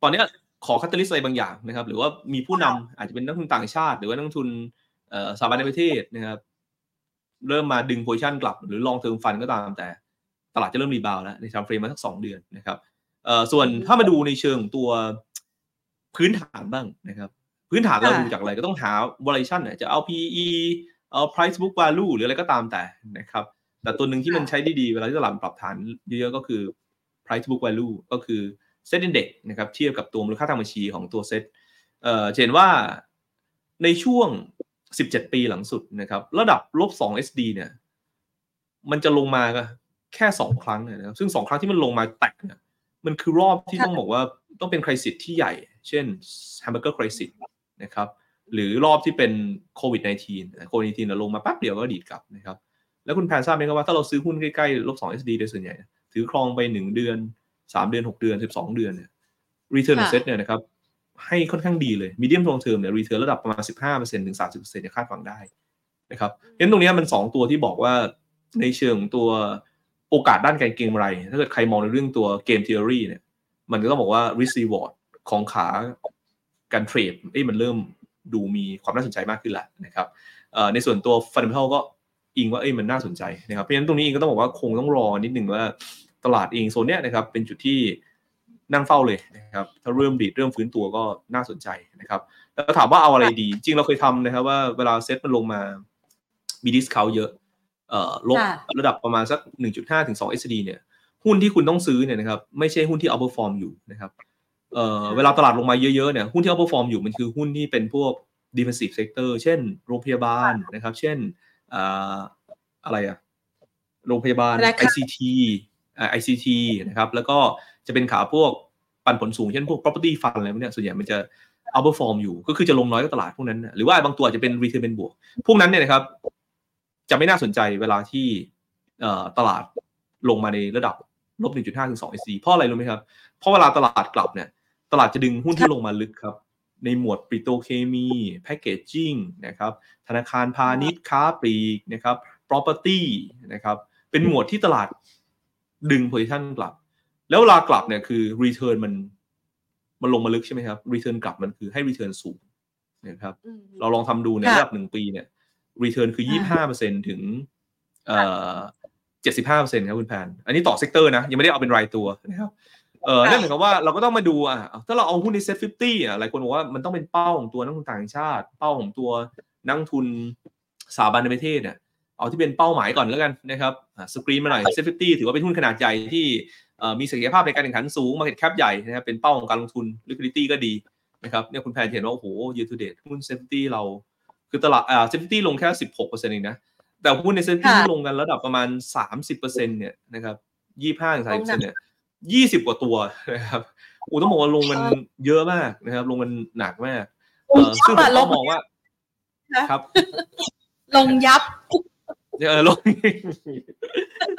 ตอนนี้ขอคาตาลิสต์อะไรบางอย่างนะครับหรือว่ามีผู้นำอาจจะเป็นนักทุนต่างชาติหรือว่านักทุนสถาบันในประเทศนะครับเริ่มมาดึงโพซิชั่นกลับหรือลองเทอมฟันก็ตามแต่ตลาดจะเริ่มรีบาวแล้วในไทม์เฟรมมาสักสองเดือนนะครับส่วนถ้ามาดูในเชิงตัวพื้นฐานบ้างนะครับพื้นฐานเราดูจากอะไรก็ต้องหา valuation เนี่ยจะเอา พี อี เอา price book value หรืออะไรก็ตามแต่นะครับแต่ตัวหนึ่งที่มันใช้ได้ดีเวลาที่ตลาดปรับฐานเยอะๆก็คือ price book value ก็คือ set index นะครับเทียบกับตัวมูลค่าทางบัญชีของตัว set เอ่อเห็นว่าในช่วงสิบเจ็ดปีหลังสุดนะครับระดับ ลบสอง เอส ดี เนี่ยมันจะลงมาแค่สองครั้งนะครับซึ่งสองครั้งที่มันลงมาแตกเนี่ยมันคือรอบที่ต้องบอกว่าต้องเป็นไครซิสที่ใหญ่เช่น hamburger crisis นะครับหรือรอบที่เป็นโควิด สิบเก้า โควิด สิบเก้า เนี่ยลงมาแป๊บเดียวก็ดีดกลับนะครับแล้วคุณแพนทราบไหมครับว่าถ้าเราซื้อหุ้นใกล้ๆ ลบสอง เอส ดี โดยส่วนใหญ่ถือครองไปหนึ่งเดือนสามเดือนหกเดือนสิบสองเดือนเนี่ย return on set เนี่ยนะครับให้ค่อนข้างดีเลย medium long term เนี่ย return ระดับประมาณ สิบห้าเปอร์เซ็นต์ ถึง สามสิบเปอร์เซ็นต์ เนี่ยคาดหวังได้นะครับเห็นตรงนี้มันสองตัวที่บอกว่าในเชิงตัวโอกาสด้านการเก็งกำไรถ้าเกิดใครมองในเรื่องตัว game theory เนี่ยมันก็ต้องบอกว่า risk reward ของขาการเทรดเอ้ยมันเริ่มดูมีความน่าสนใจมากขึ้นละนะครับในส่วนตัว fundamental ก็อิงว่าเอ้ยมันน่าสนใจนะครับเพราะฉะนั้นตรงนี้เองก็ต้องบอกว่าคงต้องรอนิดนึงว่าตลาดเองโซนเนี้ยนะครับเป็นจุดที่นั่งเฝ้าเลยนะครับถ้าเริ่มดีดเริ่มฟื้นตัวก็น่าสนใจนะครับแล้วถามว่าเอาอะไรดีจริงเราเคยทำนะครับว่าเวลาเซ็ตมันลงมามีดิสเคาท์เยอะเอ่อลดระดับประมาณสัก หนึ่งจุดห้า ถึง สอง เอส ดี เนี่ยหุ้นที่คุณต้องซื้อเนี่ยนะครับไม่ใช่หุ้นที่เอาเปอร์ฟอร์มอยู่นะครับเอ่อเวลาตลาดลงมาเยอะๆเนี่ยหุ้นที่เอาเปอร์ฟอร์มอยู่มันคือหุ้นที่เป็นพวก defensive sector เช่นโรงพยาบาลนะครับเช่นเอ่ออะไรอะโรงพยาบาล ไอ ซี ที อ่า ไอ ซี ที นะครับแล้วก็จะเป็นขาพวกปันผลสูงเช่นพวก property fund อะไรพวกนี้ส่วนใหญ่มันจะ outperform อยู่ก็คือจะลงน้อยกว่าตลาดพวกนั้นหรือว่าบางตัวอาจจะเป็น return เป็นบวกพวกนั้นเนี่ยนะครับจะไม่น่าสนใจเวลาที่ตลาดลงมาในระดับ ลบหนึ่งจุดห้า ถึง สอง เอส ดี เพราะอะไรรู้ไหมครับเพราะเวลาตลาดกลับเนี่ยตลาดจะดึงหุ้นที่ลงมาลึกครับในหมวดปิโตรเคมีแพคเกจจิ้งนะครับธนาคารพาณิชย์ค้าปลีกนะครับ property นะครับเป็นหมวดที่ตลาดดึง position กลับแล้วเวลากลับเนี่ยคือ return มันมันลงมาลึกใช่ไหมครับ return กลับมันคือให้ return สูงนะครับเราลองทำดูในระดับหนึ่งปีเนี่ย return คือ ยี่สิบห้าเปอร์เซ็นต์ ถึงเอ่อ เจ็ดสิบห้าเปอร์เซ็นต์ ครับคุณแพนอันนี้ต่อเซกเตอร์นะยังไม่ได้เอาเป็นรายตัวนะครับเอ่อนั่นหมายความว่าเราก็ต้องมาดูอ่ะถ้าเราเอาหุ้นใน เซ็ต ห้าสิบอ่ะหลายคนบอกว่ามันต้องเป็นเป้าของตัวนักลงทุนต่างชาติเป้าของตัวนักลงทุนสถาบันในประเทศเนี่ย เอาที่เป็นเป้าหมายก่อนแล้วกันนะครับสกรีนมาหน่อย Safety ถือว่าเป็นหุ้นขนาดใหญ่ที่มีศักยภาพในการแข่งขันสูง Market Cap ใหญ่นะครับเป็นเป้าของการลงทุน Liquidity ก็ดีนะครับเนี่ยคุณแพนเห็นว่าโอ้โห Year to date หุ้น Safety เราคือตลาดอ่า Safety ลงแค่ สิบหกเปอร์เซ็นต์ เองนะแต่หุ้นใน Safety ลงกันระดับประมาณ สามสิบเปอร์เซ็นต์ เนี่ยนะครับยี่สิบห้าถึงสามสิบเปอร์เซ็นต์ เนี่ยยี่สิบกว่าตัวนะครับโอ้ต้องบอกว่าลงมันเยอะมากนะครับลงมันหนักมากเอ่อซึ่งผมมองว่าครับลงยับเออลง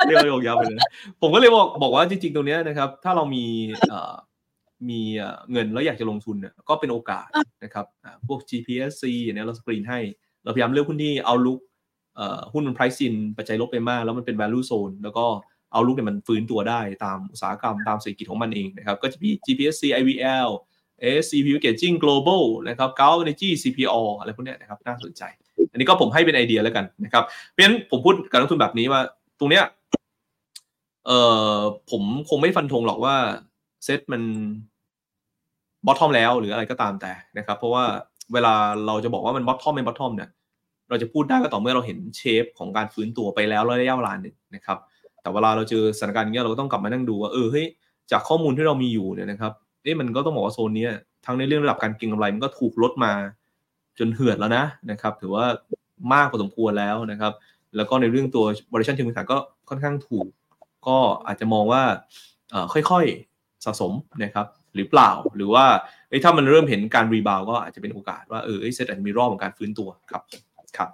เรียกลงยับไปเลยผมก็เลยบอกบอกว่าจริงๆตรงนี้นะครับถ้าเรามีเอ่อมีเงินแล้วอยากจะลงทุนเนี่ยก็เป็นโอกาสนะครับพวก จี พี เอส ซี เนี่ยเราสกรีนให้เราพยายามเลือกหุ้นที่เอาลุกเอ่อหุ้นมัน price in ปัจจัยลบไปมากแล้วมันเป็น value zone แล้วก็เอาลุกเนี่ยมันฟื้นตัวได้ตามอุตสาหกรรมตามเศรษฐกิจของมันเองนะครับก็จะมี จี พี เอส ซี ไอ วี แอล เอส ซี บี Packaging Global นะครับ Gold Energy ซี พี โอ อะไรพวกเนี้ยนะครับน่าสนใจอันนี้ก็ผมให้เป็นไอเดียแล้วกันนะครับเพราะฉะนั้นผมพูดกับนักทุนแบบนี้ว่าตรงเนี้ยเอ่อผมคงไม่ฟันธงหรอกว่าเซตมันบอททอมแล้วหรืออะไรก็ตามแต่นะครับเพราะว่าเวลาเราจะบอกว่ามันบอททอมไม่บอททอมเนี่ยเราจะพูดได้ก็ต่อเมื่อเราเห็นเชฟของการฟื้นตัวไปแล้วระยะเวลานึงนะครับแต่เวลาเราเจอสถานการณ์อย่างเงี้ยเราก็ต้องกลับมานั่งดูว่าเออเฮ้ยจากข้อมูลที่เรามีอยู่เนี่ยนะครับเอ๊ะมันก็ต้องบอกว่าโซนนี้ทั้งในเรื่องระดับการเก็งกำไรมันก็ถูกลดมาจนเหือดแล้วนะนะครับถือว่ามากพอสมควรแล้วนะครับแล้วก็ในเรื่องตัว valuation เชิงพื้นฐานก็ค่อนข้างถูกก็อาจจะมองว่าเอ่อค่อยๆสะสมนะครับหรือเปล่าหรือว่าเอ้ยถ้ามันเริ่มเห็นการรีบาวด์ก็อาจจะเป็นโอกาสว่าเออเซตอาจจะมีรอบของการฟื้นตัวครับครับ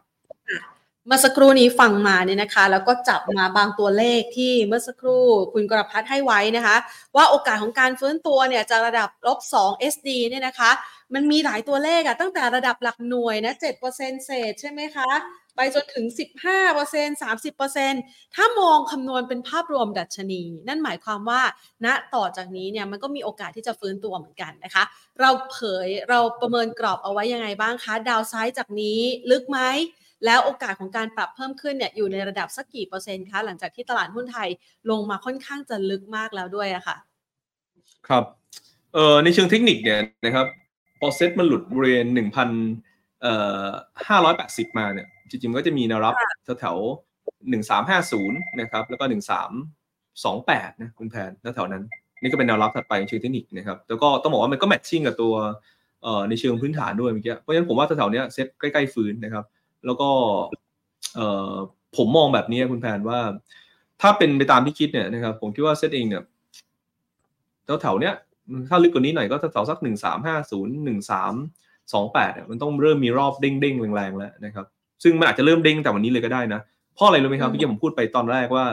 เมื่อสักครู่นี้ฟังมาเนี่ยนะคะแล้วก็จับมาบางตัวเลขที่เมื่อสักครู่คุณกรพัฒน์ให้ไว้นะคะว่าโอกาสของการฟื้นตัวเนี่ยจะระดับ ลบสอง เอส ดี เนี่ยนะคะมันมีหลายตัวเลขอะตั้งแต่ระดับหลักหน่วยนะ เจ็ดเปอร์เซ็นต์ เศษใช่ไหมคะไปจนถึง สิบห้าเปอร์เซ็นต์ สามสิบเปอร์เซ็นต์ ถ้ามองคำนวณเป็นภาพรวมดัชนีนั่นหมายความว่าณต่อจากนี้เนี่ยมันก็มีโอกาสที่จะฟื้นตัวเหมือนกันนะคะเราเผยเราประเมินกรอบเอาไว้ยังไงบ้างคะดาวไซด์จากนี้ลึกไหมแล้วโอกาสของการปรับเพิ่มขึ้นเนี่ยอยู่ในระดับสักกี่เปอร์เซ็นต์คะหลังจากที่ตลาดหุ้นไทยลงมาค่อนข้างจะลึกมากแล้วด้วยอะค่ะครับเอ่อในเชิงเทคนิคเนี่ยนะครับพอเซตมันหลุดบริเวณ หนึ่งพัน เอ่อห้าร้อยแปดสิบมาเนี่ยจริงๆก็จะมีแนวรับแถวๆหนึ่งพันสามร้อยห้าสิบนะครับแล้วก็หนึ่งพันสามร้อยยี่สิบแปดนะคุณแพนแถวๆนั้นนี่ก็เป็นแนวรับถัดไปในเชิงเทคนิคนะครับแล้วก็ต้องบอกว่ามันก็แมทชิ่งกับตัวเอ่อในเชิงพื้นฐานด้วยเมื่อกี้เพราะฉะนั้นผมว่าแถวๆเนี้ยเซตใกล้ๆฟื้นนะครับแล้วก็ผมมองแบบนี้คุณแพนว่าถ้าเป็นไปตามที่คิดเนี่ยนะครับผมคิดว่าเซตเองเนี่ยแถวๆเนี้ยถ้าลึกกว่านี้หน่อยก็แถวๆสักหนึ่งพันสามร้อยห้าสิบ หนึ่งพันสามร้อยยี่สิบแปดเนี่ยมันต้องเริ่มมีรอบเด้งๆแรงๆแล้วนะครับซึ่งมันอาจจะเริ่มเด้งแต่วันนี้เลยก็ได้นะเพราะอะไรรู้ไหมครับเมื่อกี้ผมพูดไปตอนแรกว่า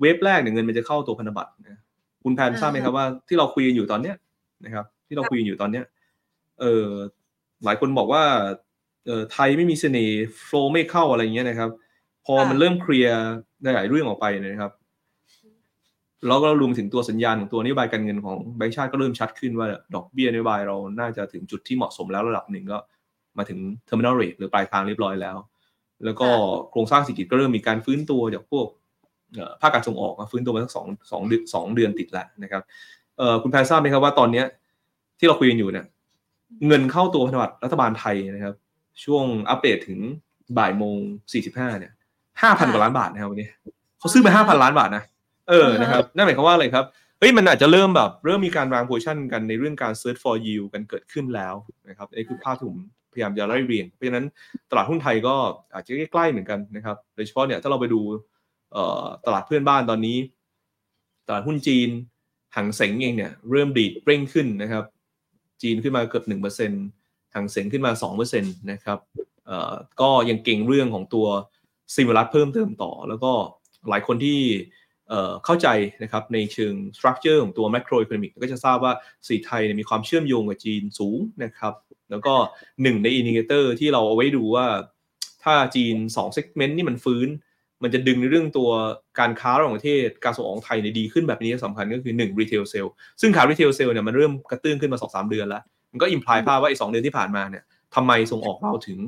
เวฟแรกเนี่ยเงินมันจะเข้าตัวพันธบัตรนะคุณแพนทราบไหมครับว่าที่เราคุยกันอยู่ตอนเนี้ยนะครับที่เราคุยกันอยู่ตอนเนี้ยเออหลายคนบอกว่าเอ่อไทยไม่มีเสน่ห์โฟลว์ไม่เข้าอะไรอย่างเงี้ยนะครับพอมันเริ่มเคลียร์หลายเรื่องออกไปนะครับแล้วก็รวมถึงตัวสัญญาณของตัวนโยบายการเงินของแบงก์ชาติก็เริ่มชัดขึ้นว่าดอกเบี้ยนโยบายเราน่าจะถึงจุดที่เหมาะสมแล้วระดับหนึ่งก็มาถึง terminal rate หรือปลายทางเรียบร้อยแล้วแล้วก็โครงสร้างเศรษฐกิจก็เริ่มมีการฟื้นตัวจากพวกเอ่อภาคการส่งออกฟื้นตัวมาสักสอง สอง สองเดือนติดแล้วนะครับเอ่อคุณแพรทราบไหมครับว่าตอนเนี้ยที่เราคุยกันอยู่เนี่ยเงินเข้าตัวพันธบัตรรัฐบาลไทยนะครับช่วงอัปเดตถึงบ่ายโมงสี่สิบห้าเนี่ย ห้าพัน กว่าล้านบาทนะครับวันนี้เขาซื้อไป ห้าพัน ล้านบาทนะเออนะครับนั่นหมายความว่าอะไรครับเฮ้ยมันอาจจะเริ่มแบบเริ่มมีการวางโพซิชั่นกันในเรื่องการ search for yield กันเกิดขึ้นแล้วนะครับนี่คือภาพที่ผมพยายามจะไล่เรียงเพราะฉะนั้นตลาดหุ้นไทยก็อาจจะใกล้ๆเหมือนกันนะครับโดยเฉพาะเนี่ยถ้าเราไปดูเอ่อตลาดเพื่อนบ้านตอนนี้ตลาดหุ้นจีนหางเส็งเองเนี่ยเริ่มดีดเร่งขึ้นนะครับจีนขึ้นมาเกือบ หนึ่งเปอร์เซ็นต์ทางเซ็นขึ้นมา สองเปอร์เซ็นต์ นะครับเอ่อก็ยังเก่งเรื่องของตัวซิมูลัสเพิ่มเติมต่อแล้วก็หลายคนที่เอ่อเข้าใจนะครับในเชิงสตรัคเจอร์ของตัวแมโครอีโคโนมิกก็จะทราบว่าสีไทยเนี่ยมีความเชื่อมโยงกับจีนสูงนะครับแล้วก็หนึ่งในอินดิเคเตอร์ที่เราเอาไว้ดูว่าถ้าจีนสองเซกเมนต์นี่มันฟื้นมันจะดึงในเรื่องตัวการค้าระหว่างประเทศการส่งออกไทยเนี่ยดีขึ้นแบบนี้สำคัญก็คือหนึ่ง retail sale ซึ่งขา retail sale เนี่ยมันเริ่มกระเตื้องขึ้นมา สองถึงสาม เดือนแล้วมันก็อิมพลายภาพว่าไอ้สองเดือนที่ผ่านมาเนี่ยทำไมส่งออกเราถึง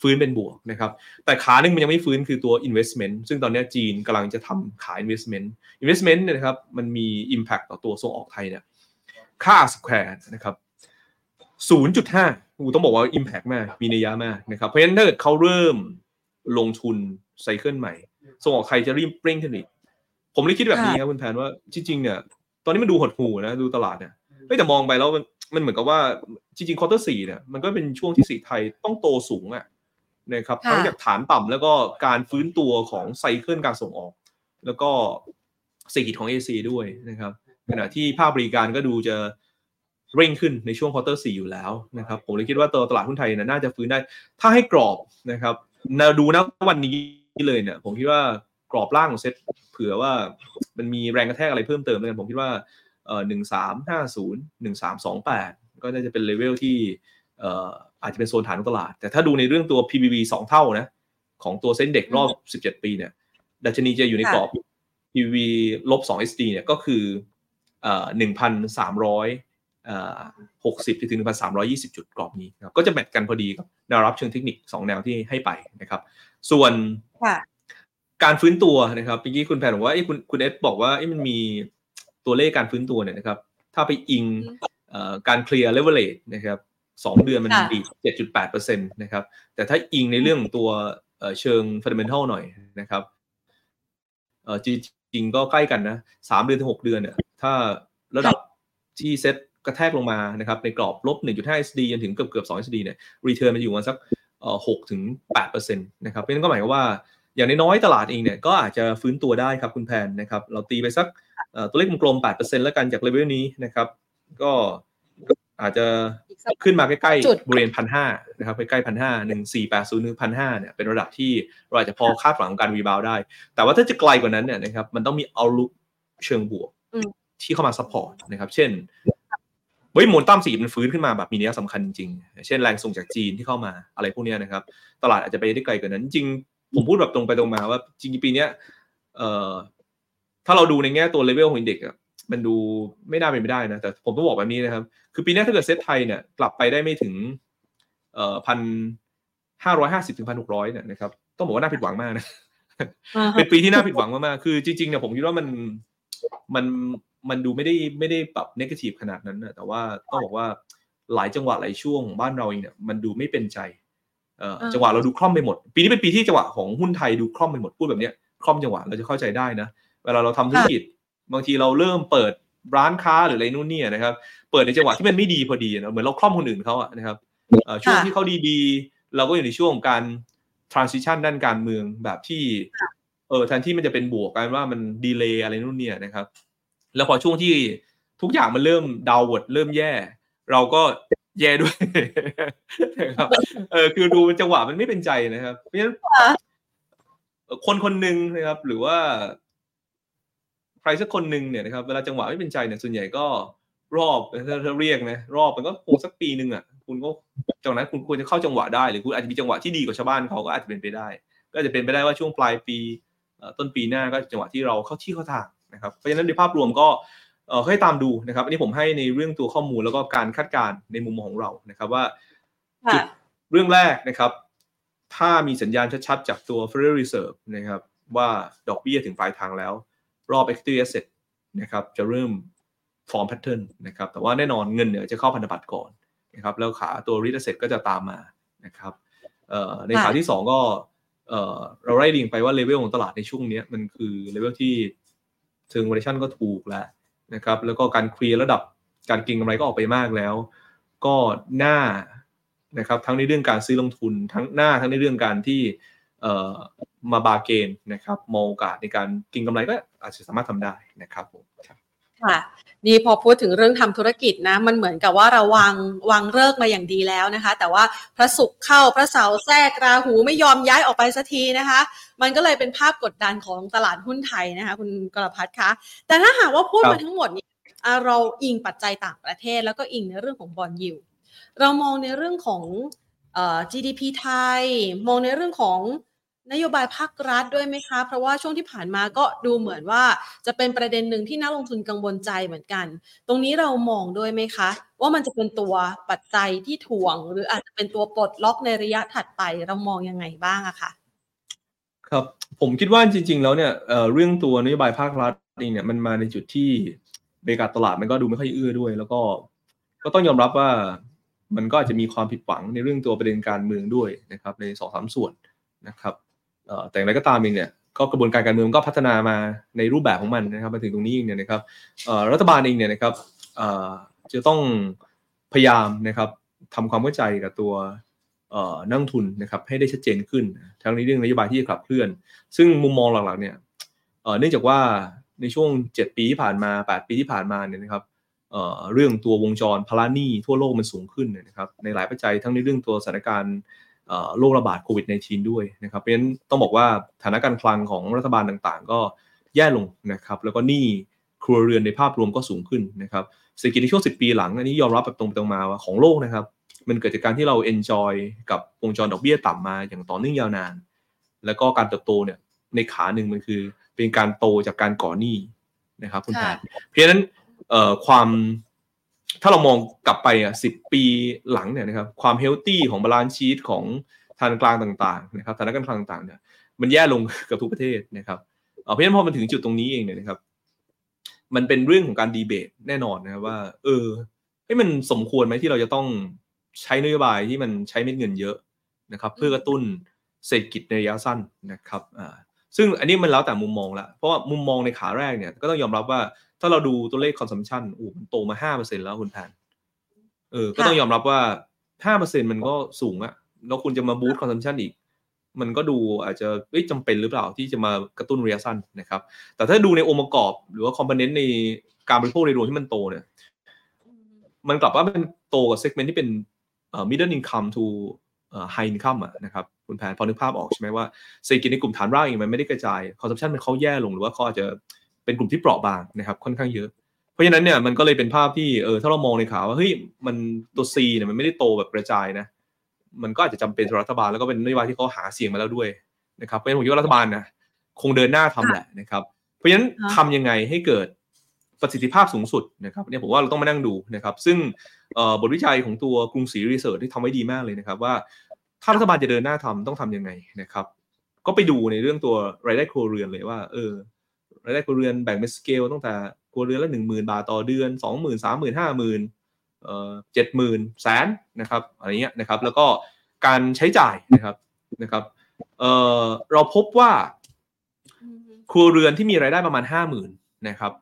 ฟื้นเป็นบวกนะครับแต่ขาหนึ่งมันยังไม่ฟื้นคือตัว investment ซึ่งตอนนี้จีนกำลังจะทำขาย investment investment เนี่ยนะครับมันมี impact ต่อตัวส่งออกไทยเนี่ยค่า square นะครับ ศูนย์จุดห้า ต้องบอกว่า impact มากมีนัยยะมากนะครับเพราะฉะนั้นถ้าเกิดเขาเริ่มลงทุน ไซเคิลใหม่ส่งออกใครจะรีบเปร่งขึ้นอีกผมเลยคิดแบบนี้ครับคุณแพนว่าจริงๆเนี่ยตอนนี้มันดูหดหู่นะดูตลาดเนี่ยเฮ้ยแต่มองไปแล้วมันมันเหมือนกับว่าจริงๆควอเตอร์สี่เนี่ยมันก็เป็นช่วงที่เศรษฐกิจไทยต้องโตสูงอ่ะนะครับทั้งจากฐานต่ำแล้วก็การฟื้นตัวของไซเคิลการส่งออกแล้วก็เศรษฐกิจของ เอ ซี ด้วยนะครับขณะที่ภาคบริการก็ดูจะเร่งขึ้นในช่วงควอเตอร์สี่อยู่แล้วนะครับผมเลยคิดว่าตัวตลาดหุ้นไทยน่าจะฟื้นได้ถ้าให้กรอบนะครับดูนะวันนี้เลยเนี่ยผมคิดว่ากรอบล่างของเซ็ตเผื่อว่ามันมีแรงกระแทกอะไรเพิ่มเติมเลยผมคิดว่าเอ่อหนึ่งพันสามร้อยห้าสิบ หนึ่งพันสามร้อยยี่สิบแปดก็น่าจะเป็นเลเวลที่เอ่ออาจจะเป็นโซนฐานของตลาดแต่ถ้าดูในเรื่องตัว พี บี วี สองเท่านะของตัวเซ็นเด็กรอบสิบเจ็ดปีเนี่ยดัชนีจะอยู่ในกรอบ พี บี วี ลบสอง เอส ดี เนี่ยก็คือเอ่อ หนึ่งพันสามร้อย เอ่อ หกสิบ ถึง หนึ่งพันสามร้อยยี่สิบ จุดกรอบนี้ก็จะแมทกันพอดีกับแนวรับเชิงเทคนิคสองแนวที่ให้ไปนะครับส่วนการฟื้นตัวนะครับเมื่อกี้คุณแพนบอกว่าเอ้ยคุณคุณเอสบอกว่าเอ้ยมันมีตัวเลขการฟื้นตัวเนี่ยนะครับถ้าไปอิงการเคลียร์เลเวอเรจนะครับสองเดือนมันดี เจ็ดจุดแปดเปอร์เซ็นต์ นะครับแต่ถ้าอิงในเรื่องตัวเชิงฟันดาเมนทัลหน่อยนะครับจริงๆก็ใกล้กันนะสามเดือนถึงหกเดือนเนี่ยถ้าระดับที่เซ็ตกระแทกลงมานะครับในกรอบลบ หนึ่งจุดห้า เอส ดี จนถึงเกือบๆสอง เอส ดี เนี่ยรีเทิร์นมันอยู่ประมาณสัก หกถึงแปดเปอร์เซ็นต์ นะครับเพราะฉะนั้นก็หมายความว่าอย่างน้อยๆตลาดเองเนี่ยก็อาจจะฟื้นตัวได้ครับคุณแพนนะครับเราตีไปสักตัวเลขกลมๆ แปดเปอร์เซ็นต์ แล้วกันจากเลเวลนี้นะครับก็อาจจะขึ้นมาใกล้ๆบริเวณ หนึ่งพันห้าร้อย นะครับใกล้ๆ หนึ่งพันห้าร้อย หนึ่งพันสี่ร้อยแปดสิบ หนึ่งพันห้าร้อย เนี่ยเป็นระดับที่เราอาจจะพอคาดหวังการรีบาวด์ได้แต่ว่าถ้าจะไกลกว่านั้นเนี่ยนะครับมันต้องมีเอาลุกเชิงบวกที่เข้ามาซัพพอร์ตนะครับเช่นเฮ้ยโมเมนตัมสีมันฟื้นขึ้นมาแบบมีนัยสำคัญจริงๆเช่นแรงส่งจากจีนที่เข้ามาอะไรพวกนี้นะครับตลาดอาจจะไปได้ไกลกว่านั้นจริงผมพูดแบบตรงไปตรงมาว่าจริงๆปีเนี้ยเอ่อถ้าเราดูในแง่ตัวเลเวลของอินเด็กซ์อ่ะมันดูไม่น่าเป็นไปได้นะแต่ผมต้องบอกแบบนี้นะครับคือปีนี้ถ้าเกิดเซ็ตไทยเนี่ยกลับไปได้ไม่ถึงเอ่อ หนึ่งพันห้าร้อยห้าสิบ ถึง หนึ่งพันหกร้อย เนี่ยนะครับต้องบอกว่าน่าผิดหวังมากนะ เป็นปีที่น่าผิดหวังมากๆคือจริงๆเนี่ยผมคิดว่ามันมันมันดูไม่ได้ไม่ได้แบบเนกาทีฟขนาดนั้นนะแต่ว่าต้องบอกว่าหลายจังหวะหลายช่วงของบ้านเราเองเนี่ยมันดูไม่เป็นใจจังหวะเราดูคล่อมไปหมดปีนี้เป็นปีที่จังหวะของหุ้นไทยดูคล่อมไปหมดพูดแบบนี้คล่อมจังหวะเราจะเข้าใจได้นะเวลาเราทำธุรกิจบางทีเราเริ่มเปิดร้านค้าหรืออะไรนู่นนี่นะครับเปิดในจังหวะที่มันไม่ดีพอดีนะเหมือนเราคล่อมคนอื่นเขาอะนะครับช่วงที่เขาดีๆเราก็อยู่ในช่วงการ transition ด้านการเมืองแบบที่เออแทนที่มันจะเป็นบวกกันว่ามัน delay อะไรนู่นนี่นะครับแล้วพอช่วงที่ทุกอย่างมันเริ่ม downward เริ่มแย่เราก็แย่ด้วยนะครับเออคือดูจังหวะมันไม่เป็นใจนะครับเพราะฉะนั้นคนคนนึงนะครับหรือว่าใครสักคนนึงเนี่ยนะครับเวลาจังหวะไม่เป็นใจเนี่ยส่วนใหญ่ก็รอบถ้าเรียกนะรอบมันก็คงสักปีนึงอ่ะคุณก็จากนั้นคุณควรจะเข้าจังหวะได้หรือคุณอาจจะมีจังหวะที่ดีกว่าชาวบ้านเขาก็อาจจะเป็นไปได้ก็อาจจะเป็นไปได้ว่าช่วงปลายปีต้นปีหน้าก็จังหวะที่เราเข้าที่เข้าทางนะครับเพราะฉะนั้นในภาพรวมก็เอ่อให้ตามดูนะครับอันนี้ผมให้ในเรื่องตัวข้อมูลแล้วก็การคาดการณ์ในมุมมองของเรานะครับว่าจุดเรื่องแรกนะครับถ้ามีสัญญาณชัดๆจากตัว Federal Reserve นะครับว่าดอกเบี้ยถึงปลายทางแล้วรอบ equity asset นะครับจะเริ่ม form pattern นะครับแต่ว่าแน่นอนเงินเนี่ยจะเข้าพันธบัตรก่อนนะครับแล้วขาตัว real asset ก็จะตามมานะครับเอ่อในขาที่สองก็เอ่อเราไล่ดิ่งไปว่าเลเวลของตลาดในช่วงนี้มันคือเลเวลที่เชิง valuation ก็ถูกแล้วนะครับแล้วก็การเคลียร์ระดับการเก็งกำไรก็ออกไปมากแล้วก็หน้านะครับทั้งในเรื่องการซื้อลงทุนทั้งหน้าทั้งในเรื่องการที่เอ่อมาบาเกนนะครับมองโอกาสในการเก็งกำไรก็อาจจะสามารถทำได้นะครับผมค่ะนี่พอพูดถึงเรื่องทำธุรกิจนะมันเหมือนกับว่าเราวางวางฤกษ์มาอย่างดีแล้วนะคะแต่ว่าพระศุกร์เข้าพระเสาร์แทรกราหูไม่ยอมย้ายออกไปสักทีนะคะมันก็เลยเป็นภาพกดดันของตลาดหุ้นไทยนะคะคุณกรภัทรคะแต่ถ้าหากว่าพูดมาทั้งหมดนี้เราอิงปัจจัยต่างประเทศแล้วก็อิงในเรื่องของบอนด์ยิลด์เรามองในเรื่องของเอ่อ จี ดี พี ไทยมองในเรื่องของนโยบายภาครัฐด้วยไหมคะเพราะว่าช่วงที่ผ่านมาก็ดูเหมือนว่าจะเป็นประเด็นหนึ่งที่นักลงทุนกังวลใจเหมือนกันตรงนี้เรามองด้วยไหมคะว่ามันจะเป็นตัวปัจจัยที่ถ่วงหรืออาจจะเป็นตัวปลดล็อกในระยะถัดไปเรามองยังไงบ้างอะคะครับผมคิดว่าจริงๆแล้วเนี่ย เอ่อ เรื่องตัวนโยบายภาครัฐเองเนี่ยมันมาในจุดที่บรรยากาศตลาดมันก็ดูไม่ค่อยเอื้อด้วยแล้วก็ก็ต้องยอมรับว่ามันก็อาจจะมีความผิดหวังในเรื่องตัวประเด็นการเมืองด้วยนะครับใน สองสาม ส่วนนะครับ แต่อย่างไรก็ตามเองเนี่ยก็กระบวนการการเมืองก็พัฒนามาในรูปแบบของมันนะครับมาถึงตรงนี้เองเนี่ยนะครับรัฐบาลเองเนี่ยนะครับจะต้องพยายามนะครับทำความเข้าใจกับตัวนักทุนนะครับให้ได้ชัดเจนขึ้นทั้งในเรื่องนโยบายที่จะขับเคลื่อนซึ่งมุมมองหลักๆเนี่ยเนื่องจากว่าในช่วงเจ็ดปีที่ผ่านมาแปดปีที่ผ่านมาเนี่ยนะครับเรื่องตัววงจรภาระหนี้ทั่วโลกมันสูงขึ้นนะครับในหลายปัจจัยทั้งในเรื่องตัวสถานการณ์โรคระบาดโควิด สิบเก้า ด้วยนะครับเพราะฉะนั้นต้องบอกว่าฐานะการคลังของรัฐบาลต่างๆก็แย่ลงนะครับแล้วก็หนี้ครัวเรือนในภาพรวมก็สูงขึ้นนะครับเศรษฐกิจในช่วงสิบปีหลังอันนี้ยอมรับแบบตรงไปตรงมาว่าของโลกนะครับมันเกิดจากการที่เรา enjoy กับวงจรดอกเบี้ยต่ำมาอย่างต่อเนื่องยาวนานแล้วก็การเติบโตเนี่ยในขาหนึ่งมันคือเป็นการโตจากการก่อหนี้นะครับคุณแพทย์เพราะฉะนั้นความถ้าเรามองกลับไปอ่ะสิบปีหลังเนี่ยนะครับความเฮลตี้ของบาลานซ์ชีทของธนาคารกลางต่างๆนะครับธนาคารกลางต่างๆเนี่ยมันแย่ลงกับทุกประเทศนะครับเพราะฉะนั้นพอมันถึงจุดตรงนี้เองเนี่ยนะครับมันเป็นเรื่องของการดีเบตแน่นอนนะครับว่าเออเฮ้ยมันสมควรไหมที่เราจะต้องใช้นโยบายที่มันใช้เม็ดเงินเยอะนะครับเพื่อกระตุ้นเศรษฐกิจในระยะสั้นนะครับอ่าซึ่งอันนี้มันแล้วแต่มุมมองละเพราะว่ามุมมองในขาแรกเนี่ยก็ต้องยอมรับว่าถ้าเราดูตัวเลข consumption โอ้มันโตมา ห้าเปอร์เซ็นต์ แล้วคุณแทนเออก็ต้องยอมรับว่า ห้าเปอร์เซ็นต์ มันก็สูงอะแล้วคุณจะมาบูสต์ consumption อีกมันก็ดูอาจจะเอ้ยจำเป็นหรือเปล่าที่จะมากระตุ้นระยะสั้นนะครับแต่ถ้าดูในองค์ประกอบหรือว่า component ในการบริโภคในรวมที่มันโตเนี่ยมันกลับว่ามันโตกับ segment ที่เป็นเอ่อ middle income to เอ่อ high income อ่ะนะครับคุณแพนพอนึกภาพออกใช่ไหมว่าเศรษฐกิจในกลุ่มฐานรากเองมันไม่ได้กระจาย consumption มันเขาแย่ลงหรือว่าเขาอาจจะเป็นกลุ่มที่เปราะบางนะครับค่อนข้างเยอะเพราะฉะนั้นเนี่ยมันก็เลยเป็นภาพที่เออถ้าเรามองในข่าวว่าเฮ้ยมันตัว C เนี่ยมันไม่ได้โตแบบกระจายนะมันก็อาจจะจำเป็นสำหรับรัฐบาลแล้วก็เป็นนโยบายที่เขาหาเสียงมาแล้วด้วยนะครับเพราะฉะนั้นผมคิดว่ารัฐบาลนะคงเดินหน้าทำแหละนะครับเพราะฉะนั้นทำยังไงให้เกิดประสิทธิภาพสูงสุดนะครับเนี่ยผมว่าเราต้องมานั่งดูนะครับซึ่งบทวิจัยของตัวกรุงศรีรีเสิร์ชที่ทำไว้ดีมากเลยนะครับว่าถ้ารัฐบาลจะเดินหน้าทำต้องทำยังไงนะครับก็ไปดูในเรื่องตัวรายได้ครัวเรือนเลยว่าเออรายได้ครัวเรือนแบ่งเป็นสเกลตั้งแต่ครัวเรือนละ หนึ่งหมื่น บาทต่อเดือน สองหมื่น สามหมื่น ห้าหมื่น เอ่อ เจ็ดหมื่น แสนนะครับอะไรเงี้ยนะครับแล้วก็การใช้จ่ายนะครับนะครับเอ่อเราพบว่าครัวเรือนที่มีรายได้ประมาณ ห้าหมื่น นะครับ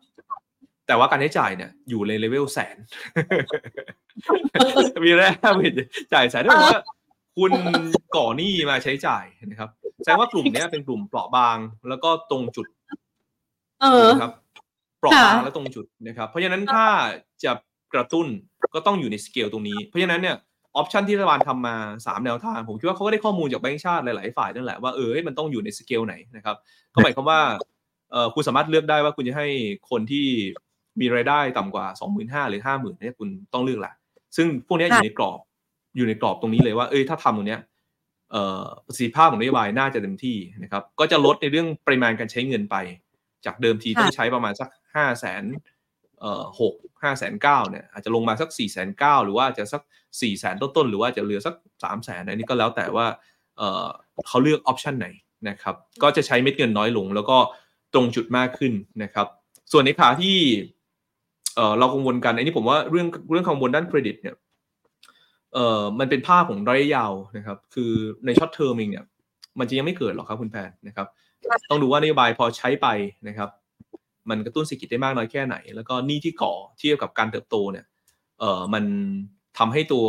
แต่ว่าการใช้จ่ายเนี่ยอยู่ในเลเวลแสนมีรายได้ ห้าหมื่น จ่ายแสนด้วยว่าคุณก่อหนี้มาใช้จ่ายนะครับแสดงว่ากลุ่มนี้เป็นกลุ่มเปราะบางแล้วก็ตรงจุดนะครับเปราะบางและตรงจุดนะครับเพราะฉะนั้นถ้าจะกระตุ้นก็ต้องอยู่ในสเกลตรงนี้เพราะฉะนั้นเนี่ยออปชันที่รัฐบาลทำมาสามแนวทางผมคิดว่าเขาก็ได้ข้อมูลจากแบงก์ชาติหลายๆฝ่ายนั่นแหละว่าเออมันต้องอยู่ในสเกลไหนนะครับก็หมายความว่าเอ่อคุณสามารถเลือกได้ว่าคุณจะให้คนที่มีรายได้ต่ำกว่า สองหมื่นห้าพัน หรือ ห้าหมื่น เนี่ยคุณต้องเลือกละซึ่งพวกนี้อยู่ในกรอบอยู่ในกรอบตรงนี้เลยว่าเอ้ยถ้าทำตรงเนี้ยเอ่อประสิทธิภาพของนโยบายน่าจะเต็มที่นะครับก็จะลดในเรื่องปริมาณการใช้เงินไปจากเดิมทีต้องใช้ประมาณสัก ห้าแสน เอ่อ หก ห้าแสนเก้าหมื่น เนี่ยอาจจะลงมาสัก สี่แสนเก้าหมื่น หรือว่าจะสัก สี่แสน ต้นๆหรือว่าจะเหลือสัก สามแสน อันนี้ก็แล้วแต่ว่าเอ่อเค้าเลือกออปชั่นไหนนะครับก็จะใช้เม็ดเงินน้อยลงแล้วก็ตรงจุดมากขึ้นนะครับส่วนในขาที่เอ่อเรากังวลกันอันนี้ผมว่าเรื่องเรื่องกังวลด้านเครดิตเนี่ยเอ่อมันเป็นภาพของระยะยาวนะครับคือในช็อตเทอมเองเนี่ยมันจะยังไม่เกิดหรอกครับคุณแพนนะครับต้องดูว่านโยบายพอใช้ไปนะครับมันกระตุ้นเศรษฐกิจได้มากน้อยแค่ไหนแล้วก็หนี้ที่ก่อเทียบกับการเติบโตเนี่ยเอ่อมันทำให้ตัว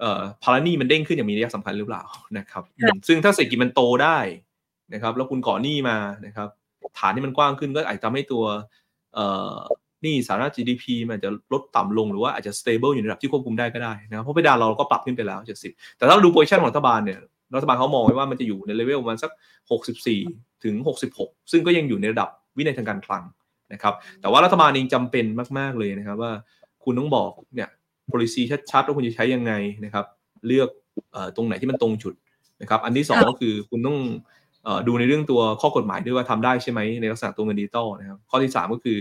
เอ่อภาระหนี้มันเด้งขึ้นอย่างมีนัยสำคัญหรือเปล่านะครับซึ่งถ้าเศรษฐกิจมันโตได้นะครับแล้วคุณก่อหนี้มานะครับฐานที่มันกว้างขึ้นก็อาจจะทำให้ตัวเอ่อนี่สาระ จี ดี พี มันจะลดต่ำลงหรือว่าอาจจะ stable อยู่ในระดับที่ควบคุมได้ก็ได้นะครับเพราะเพดานเราก็ปรับขึ้นไปแล้วจากสิบแต่ถ้าเราดูโพซิชั่นของรัฐบาลเนี่ยรัฐบาลเขามองไว้ว่ามันจะอยู่ในเลเวลประมาณสักหกสิบสี่ถึงหกสิบหกซึ่งก็ยังอยู่ในระดับวินัยทางการคลังนะครับแต่ว่ารัฐบาลเองจำเป็นมากๆเลยนะครับว่าคุณต้องบอกเนี่ย policy ชัดๆว่าคุณจะใช้ยังไงนะครับเลือกเอ่อตรงไหนที่มันตรงจุดนะครับอันที่สองก็คือคุณต้องเอ่อดูในเรื่องตัวข้อกฎหมายด้วยว่าทำได้ใช่มั้ยในลักษณะตัวเงินดิจิตอลนะครับข้อที่สามก็คือ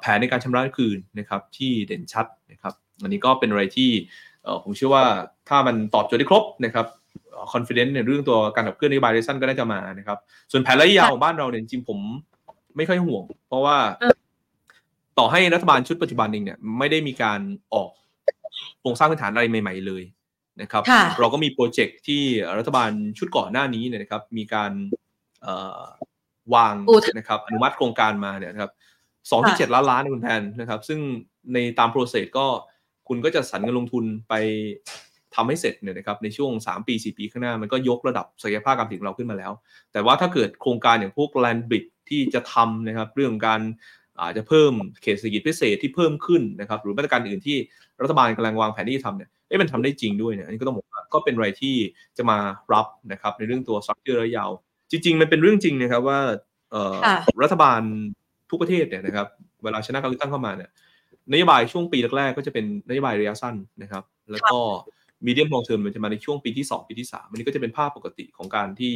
แผนในการชำระคืนนะครับที่เด่นชัดนะครับอันนี้ก็เป็นอะไรที่ผมเชื่อว่าถ้ามันตอบโจทย์ได้ครบนะครับ confidence ในเรื่องตัวการขับเคลื่อนนโยบายระยะสั้นก็น่าจะมานะครับส่วนแผนระยะยาวของบ้านเราเนี่ยจริงผมไม่ค่อยห่วงเพราะว่าต่อให้รัฐบาลชุดปัจจุบันเองเนี่ยไม่ได้มีการออกโครงสร้างพื้นฐานอะไรใหม่ๆเลย นะครับเราก็มีโปรเจกต์ที่รัฐบาลชุดก่อนหน้านี้เนี่ยนะครับมีการวางนะครับอนุมัติโครงการมาเนี่ยนะครับสองที่เจ็ดล้านล้านคุณแทนนะครับซึ่งในตามโปรเซสก็คุณก็จะสรรเงินลงทุนไปทำให้เสร็จเนี่ยนะครับในช่วงสามปีสี่ปีข้างหน้ามันก็ยกระดับศักยภาพการผลิตของเราขึ้นมาแล้วแต่ว่าถ้าเกิดโครงการอย่างพวกแลนด์บริดจ์ที่จะทำนะครับเรื่องการอาจจะเพิ่มเขตเศรษฐกิจพิเศษที่เพิ่มขึ้นนะครับหรือมาตรการอื่นที่รัฐบาลกำลังวางแผนที่จะทำเนี่ยเอ๊ะมันทำได้จริงด้วยเนี่ยอันนี้ก็ต้องบอกว่าก็เป็นอะไรที่จะมารับนะครับในเรื่องตัวสตรัคเจอร์ระยะยาวจริงๆมันเป็นเรื่องจริงนะครับว่ารัฐบาลทุกประเทศเนี่ยนะครับเวลาชนะการเลือกตั้งเข้ามาเนี่ยนโยบายช่วงปีแรกๆก็จะเป็นนโยบายระยะสั้นนะครับแล้วก็มีเดียมลองเทอมมันจะมาในช่วงปีที่สองปีที่สามอันนี้ก็จะเป็นภาพปกติของการที่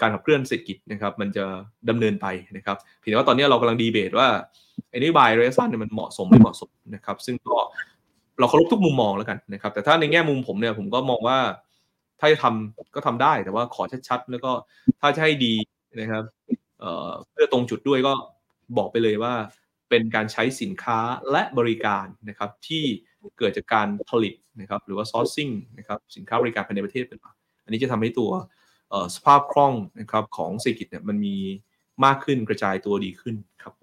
การขับเคลื่อนเศรษฐกิจนะครับมันจะดำเนินไปนะครับเพียงแต่ว่าตอนนี้เรากำลังดีเบตว่าไอ้นโยบายระยะสั้นเนี่ยมันเหมาะสมไม่เหมาะสมนะครับซึ่งก็เราเคารพทุกมุมมองแล้วกันนะครับแต่ถ้าในแง่มุมผมเนี่ยผมก็มองว่าถ้าจะทำก็ทำได้แต่ว่าขอชัดๆแล้วก็ถ้าจะให้ดีนะครับเพื่อตรงจุดด้วยก็บอกไปเลยว่าเป็นการใช้สินค้าและบริการนะครับที่เกิดจากการผลิตนะครับหรือว่า sourcing นะครับสินค้าบริการภายในประเทศเป็นหลักอันนี้จะทำให้ตัวสภาพคล่องนะครับของเศรษฐกิจเนี่ยมันมีมากขึ้นกระจายตัวดีขึ้นครับ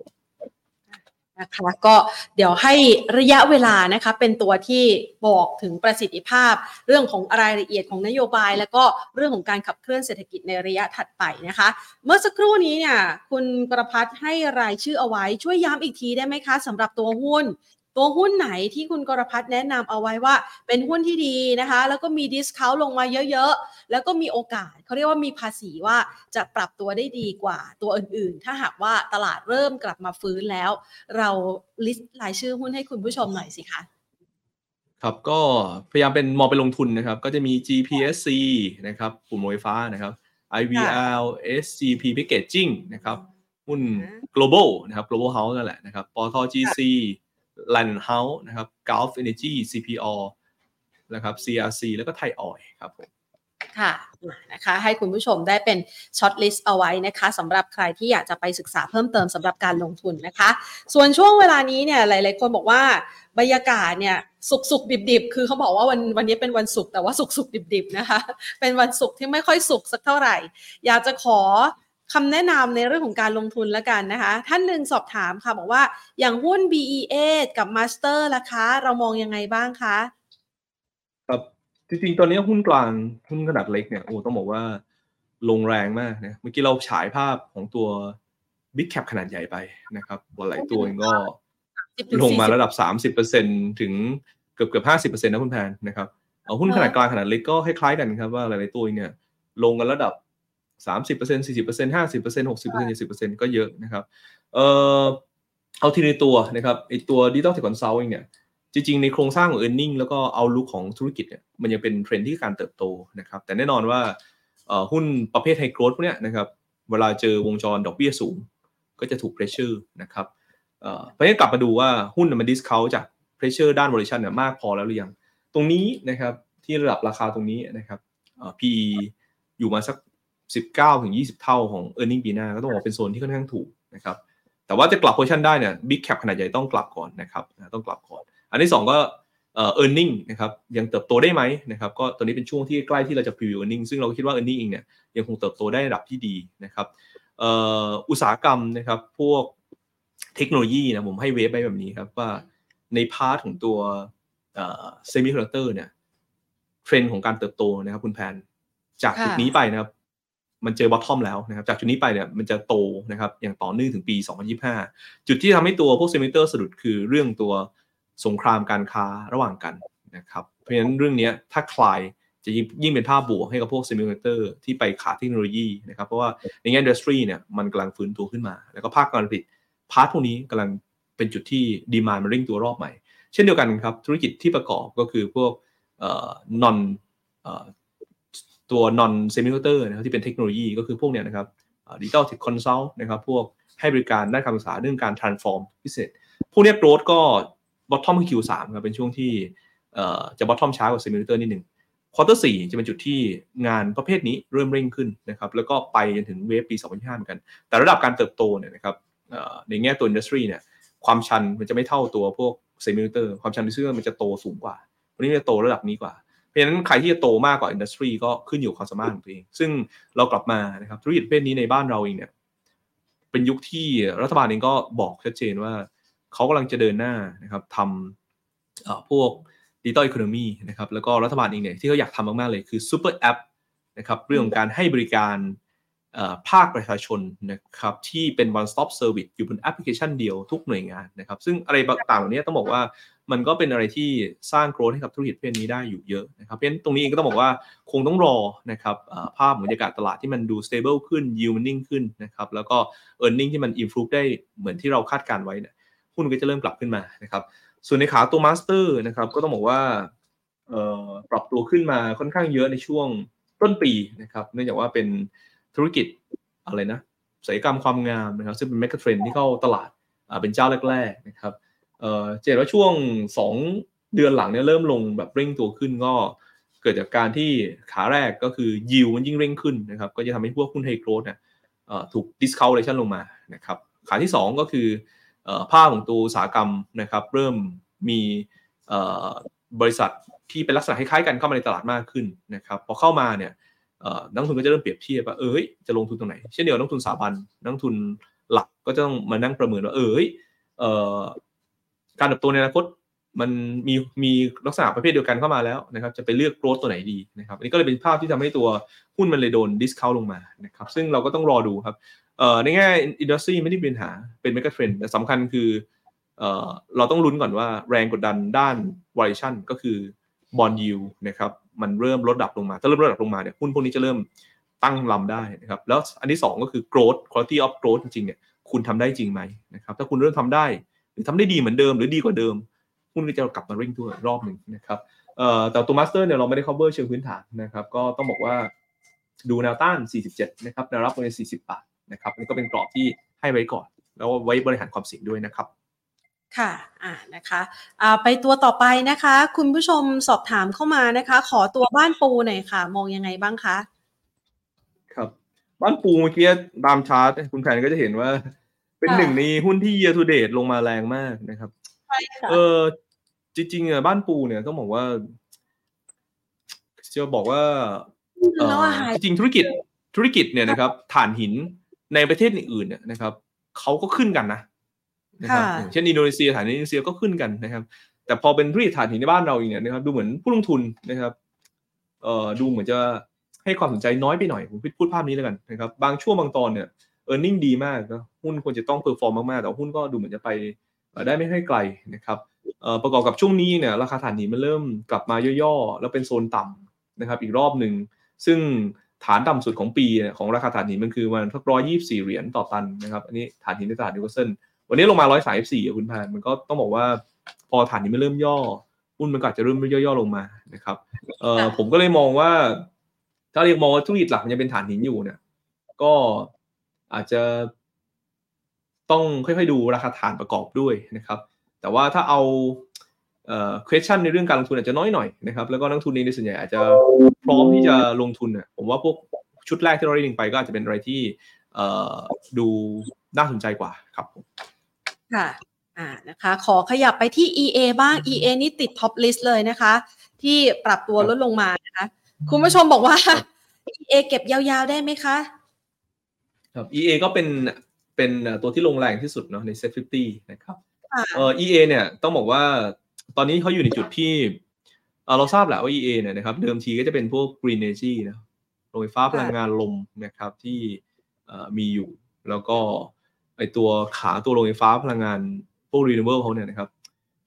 นะคะก็เดี๋ยวให้ระยะเวลานะคะเป็นตัวที่บอกถึงประสิทธิภาพเรื่องของรายละเอียดของนโยบายแล้วก็เรื่องของการขับเคลื่อนเศรษฐกิจในระยะถัดไปนะคะเมื่อสักครู่นี้เนี่ยคุณกรภัทรให้รายชื่อเอาไว้ช่วยย้ำอีกทีได้ไหมคะสำหรับตัวหุ้นตัวหุ้นไหนที่คุณกรภัทรแนะนำเอาไว้ว่าเป็นหุ้นที่ดีนะคะแล้วก็มีดิสเคาท์ลงมาเยอะๆแล้วก็มีโอกาสเขาเรียกว่ามีภาษีว่าจะปรับตัวได้ดีกว่าตัวอื่นๆถ้าหากว่าตลาดเริ่มกลับมาฟื้นแล้วเราลิสต์รายชื่อหุ้นให้คุณผู้ชมหน่อยสิคะครับก็พยายามเป็นมองไปลงทุนนะครับก็จะมี จี พี เอส ซี นะครับกลุ่มโรงไฟฟ้านะครับ ไอ วี แอล เอส ซี พี Packaging นะครับหุ้น Global นะครับ Global House นั่นแหละนะครับปตท จี ซีLand House นะครับ Gulf Energy ซี พี โอ นะครับ ซี อาร์ ซี แล้วก็ Thai Oil ครับผมค่ะนะคะให้คุณผู้ชมได้เป็นช็อตลิสต์เอาไว้นะคะสำหรับใครที่อยากจะไปศึกษาเพิ่มเติมสำหรับการลงทุนนะคะส่วนช่วงเวลานี้เนี่ยหลายๆคนบอกว่าบรรยากาศเนี่ยสุกๆดิบๆคือเขาบอกว่าวันวันนี้เป็นวันศุกร์แต่ว่าสุกๆดิบๆนะคะเป็นวันศุกร์ที่ไม่ค่อยสุกสักเท่าไหร่อยากจะขอคำแนะนำในเรื่องของการลงทุนแล้วกันนะคะท่านหนึ่งสอบถามค่ะบอกว่าอย่างหุ้น บี อี เอ กับ Master ล่ะคะเรามองยังไงบ้างคะครับจริงๆตอนนี้หุ้นกลางหุ้นขนาดเล็กเนี่ยโอ้ต้องบอกว่าลงแรงมากนะเมื่อกี้เราฉายภาพของตัว Big Cap ขนาดใหญ่ไปนะครับหลายตัวก็ลงมาระดับ สามสิบเปอร์เซ็นต์ ถึงเกือบๆ ห้าสิบเปอร์เซ็นต์ นะคุณแพนนะครับเอาหุ้นขนาดกลางขนาดเล็กก็คล้ายๆกันครับว่าหลายๆตัวเนี่ยลงกันระดับสามสิบ เปอร์เซ็นต์ สี่สิบ เปอร์เซ็นต์ ห้าสิบ เปอร์เซ็นต์ หกสิบ เปอร์เซ็นต์ เจ็ดสิบ เปอร์เซ็นต์ก็เยอะนะครับเอ่อเอาทีในตัวนะครับไอตัว Digital Tech Consulting เนี่ยจริงๆในโครงสร้างของ earning แล้วก็เอาลุคของธุรกิจเนี่ยมันยังเป็นเทรนด์ที่การเติบโตนะครับแต่แน่นอนว่าเอ่อหุ้นประเภท High Growth พวกเนี้ยนะครับเวลาเจอวงจรดอกเบี้ยสูงก็จะถูก pressure นะครับเอ่อเพราะงั้นกลับมาดูว่าหุ้นมัน discount จาก pressure ด้าน valuation เนี่ยมากพอแล้วหรือยังตรงนี้นะครับที่ระดับราคาตรงนี้นะครับเอ่อ พี อี อยู่มาสักสิบเก้าถึงยี่สิบเท่าของ earning ปีหน้าก็ต้องบอกเป็นโซนที่ค่อนข้างถูกนะครับแต่ว่าจะกลับ position ได้เนี่ย big cap ขนาดใหญ่ต้องกลับก่อนนะครับต้องกลับก่อนอันที่สองก็เอ่อ earning นะครับยังเติบโตได้ไหมนะครับก็ตอนนี้เป็นช่วงที่ใกล้ที่เราจะ preview earning ซึ่งเราคิดว่า earning เองเนี่ยยังคงเติบโตได้ระดับที่ดีนะครับเอ่ออุตสาหกรรมนะครับพวกเทคโนโลยีนะผมให้เวฟไปแบบนี้ครับว่าในพาร์ทของตัวเอ่อ semiconductor เนี่ยเทรนด์ของการเติบโตนะครับคุณแพนจากจุดนี้ไปนะครับมันเจอบอททอมแล้วนะครับจากจุดนี้ไปเนี่ยมันจะโตนะครับอย่างต่อเนื่องถึงปีสองพันยี่สิบห้าจุดที่ทำให้ตัวพวกเซมิเตอร์สะดุดคือเรื่องตัวสงครามการค้าระหว่างกันนะครับเพราะฉะนั้นเรื่องนี้ถ้าคลายจะยิ่งเป็นภาพบวกให้กับพวกเซมิเตอร์ที่ไปขาดเทคโนโลยีนะครับเพราะว่าในแง่อินดัสทรีเนี่ยมันกำลังฟื้นตัวขึ้นมาแล้วก็ภาคการผลิตพาร์ทพวกนี้กำลังเป็นจุดที่ดีมานด์มันเร่งตัวรอบใหม่เช่นเดียวกันครับธุรกิจที่ประกอบก็คือพวกเอ่อนอนเอ่อตัว non semiconductor นะครับที่เป็นเทคโนโลยีก็คือพวกเนี้ยนะครับ Digital Tech Consult นะครับพวกให้บริการด้านการศึกษาเรื่องการ transform business พวกเนี้ย growth ก็ bottom คือ คิว สาม ครับเป็นช่วงที่เอ่อจะ bottom ช้ากว่า semiconductor นิดนึง quarter สี่จะเป็นจุดที่งานประเภทนี้เริ่มเร่งขึ้นนะครับแล้วก็ไปจนถึง wave ปีสองพันห้าเหมือนกันแต่ระดับการเติบโตเนี่ยนะครับเอ่อในแง่ตัว industry เนี่ยความชันมันจะไม่เท่าตัวพวก semiconductor ความชัน industry มันจะโตสูงกว่า วันนี้จะโตระดับนี้กว่าเพราะฉะนั้นใครที่จะโตมากกว่าอินดัสทรีก็ขึ้นอยู่ความสามารถของตัวเองซึ่งเรากลับมานะครับธุรกิจประเภทนี้ในบ้านเราเองเนี่ยเป็นยุคที่รัฐบาลเองก็บอกชัดเจนว่าเขากำลังจะเดินหน้านะครับทำพวกดิจิทัลอีโคโนมีนะครับแล้วก็รัฐบาลเองเนี่ยที่เขาอยากทำมากๆเลยคือซูเปอร์แอปนะครับเรื่องของการให้บริการภาคประชาชนนะครับที่เป็น one stop service อยู่บนแอปพลิเคชันเดียวทุกหน่วยงานนะครับซึ่งอะไรต่างๆเหล่านี้ต้องบอกว่ามันก็เป็นอะไรที่สร้าง growth ให้กับธุรกิจประเภทนี้ได้อยู่เยอะนะครับเพราะฉะนั้นตรงนี้เองก็ต้องบอกว่าคงต้องรอนะครับภาพบรรยากาศตลาดที่มันดู stable ขึ้น yield มันนิ่งขึ้นนะครับแล้วก็ earning ที่มัน improve ได้เหมือนที่เราคาดการไว้เนี่ยหุ้นก็จะเริ่มกลับขึ้นมานะครับส่วนในขาตัว Master นะครับก็ต้องบอกว่าปรับตัวขึ้นมาค่อนข้างเยอะในช่วงต้นปีนะครับเนื่องจากว่าเป็นธุรกิจอะไรนะศัลยกรรมความงามนะครับซึ่งเป็นเมกะเทรนด์ที่เข้าตลาดเป็นเจ้าแรกๆนะครับเอ่อเจนว่าช่วงสองเดือนหลังเนี่ยเริ่มลงแบบเร่งตัวขึ้นก็เกิดจากการที่ขาแรกก็คือยิวมันยิ่งเร่งขึ้นนะครับก็จะทำให้พวกหุ้นไฮโกรทเนี่ยเอ่อถูกดิสเคาท์เลชั่นลงมานะครับขาที่สองก็คือเอ่อภาพของตัวอุตสาหกรรมนะครับเริ่มมีเอ่อบริษัทที่เป็นลักษณะคล้ายๆกันเข้ามาในตลาดมากขึ้นนะครับพอเข้ามาเนี่ยนักทุนก็จะเริ่มเปรียบเทียบว่าเอ้ยจะลงทุนตรงไหนเช่นเดียวนักทุนสถาบันนักทุนหลักก็จะต้องมานั่งประเมินว่าเอ้ยการเติบโตในอนาคตมันมีมีลักษณะประเภทเดียวกันเข้ามาแล้วนะครับจะไปเลือกโกรทตัวไหนดีนะครับอันนี้ก็เลยเป็นภาพที่ทำให้ตัวหุ้นมันเลยโดนดิสเคาท์ลงมานะครับซึ่งเราก็ต้องรอดูครับในแง่อินดัสทรีไม่ได้มีปัญหาเป็นเมกะเทรนด์แต่สำคัญคือเราต้องลุ้นก่อนว่าแรงกดดันด้านวาเลชั่นก็คือบอนด์ยิลด์นะครับมันเริ่มลดระดับลงมาถ้าเริ่มลดระดับลงมาเนี่ยหุ้นพวกนี้จะเริ่มตั้งลำได้นะครับแล้วอันที่สองก็คือ growth quality of growth จริงๆเนี่ยคุณทำได้จริงไหมนะครับถ้าคุณเริ่มทำได้หรือทำได้ดีเหมือนเดิมหรือดีกว่าเดิมหุ้นก็จะกลับมาเร่งตัวรอบหนึ่งนะครับเอ่อแต่ตัว Master เนี่ยเราไม่ได้ cover เชิงพื้นฐานนะครับก็ต้องบอกว่าดูแนวต้านสี่สิบเจ็ดนะครับแนวรับประมาณสี่สิบบาทนะครับนี่ก็เป็นกรอบที่ให้ไว้ก่อนแล้วไว้บริหารความเสี่ยงด้วยนะครับค่ะอ่ะนะคะอ่าไปตัวต่อไปนะคะคุณผู้ชมสอบถามเข้ามานะคะขอตัวบ้านปูหน่อยค่ะมองยังไงบ้างคะครับบ้านปูเมื่อกี้ตามชาร์ตคุณแผนก็จะเห็นว่าเป็นหนึ่งในหุ้นที่ year to date ลงมาแรงมากนะครับใช่ค่ะเออจริงๆอ่ะบ้านปูเนี่ยต้องบอกว่าจะบอกว่าเออจริงธุรกิจธุรกิจเนี่ยนะครับถ่านหินในประเทศอื่นเนี่ยนะครับเขาก็ขึ้นกันนะนะครับเช่นอินโดนีเซียฐานอินโดนีเซียก็ขึ้นกันนะครับแต่พอเป็นธุรกิจฐานหินในบ้านเราเองเนี่ยนะครับดูเหมือนผู้ลงทุนนะครับเอ่อดูเหมือนจะให้ความสนใจน้อยไปหน่อยผมพูดภาพนี้แล้วกันนะครับบางช่วงบางตอนเนี่ย earning ดีมากนะหุ้นควรจะต้องเพอร์ฟอร์มมากๆแต่หุ้นก็ดูเหมือนจะไปได้ไม่ค่อยไกลนะครับเอ่อประกอบกับช่วงนี้เนี่ยราคาฐานหินมันเริ่มกลับมาย่อๆแล้วเป็นโซนต่ำนะครับอีกรอบนึงซึ่งฐานต่ำสุดของปีของราคาฐานหินมันคือมันสักหนึ่งร้อยยี่สิบสี่เหรียญต่อตันนะครับอันนี้ฐานหินในตลาดนิวคาสเซิลวันนี้ลงมาหนึ่งร้อยสามสิบสี่อ่ะคุณพานมันก็ต้องบอกว่าพอฐานนี้มันเริ่มย่อหุ้นมันก็อาจจะเริ่มย่อๆลงมานะครับเอ่อผมก็เลยมองว่าถ้าเรียกมองธุรกิจหลักมันยังเป็นฐานหินอยู่เนี่ยก็อาจจะต้องค่อยๆดูราคาฐานประกอบด้วยนะครับแต่ว่าถ้าเอาเอ่อ question ในเรื่องการลงทุนอาจจะน้อยหน่อยนะครับแล้วก็นักทุนเองในส่วนใหญ่อาจจะพร้อมที่จะลงทุนน่ะผมว่าพวกชุดแรกที่เราได้ลิงก์ไปก็อาจจะเป็นอะไรที่เอ่อดูน่าสนใจกว่าครับค่ะอ่านะคะขอขยับไปที่ อี เอ บ้าง อี เอ นี่ติดท็อปลิสต์เลยนะคะที่ปรับตัวลดลงมานะคะคุณผู้ชมบอกว่า อี เอ เก็บยาวๆได้ไหมคะครับ อี เอ ก็เป็นเป็นตัวที่ลงแรงที่สุดเนาะใน เซ็ต ห้าสิบนะครับเอ่อ อี เอ เนี่ยต้องบอกว่าตอนนี้เขาอยู่ในจุดที่เอ่อเราทราบแหละว่า อี เอ เนี่ยนะครับเดิมทีก็จะเป็นพวก Green Energy นะโรงไฟฟ้าพลังงานลมนะครับที่เอ่อมีอยู่แล้วก็ไอตัวขาตัวโรงไฟฟ้าพลังงานพวก renewable เขาเนี่ยนะครับ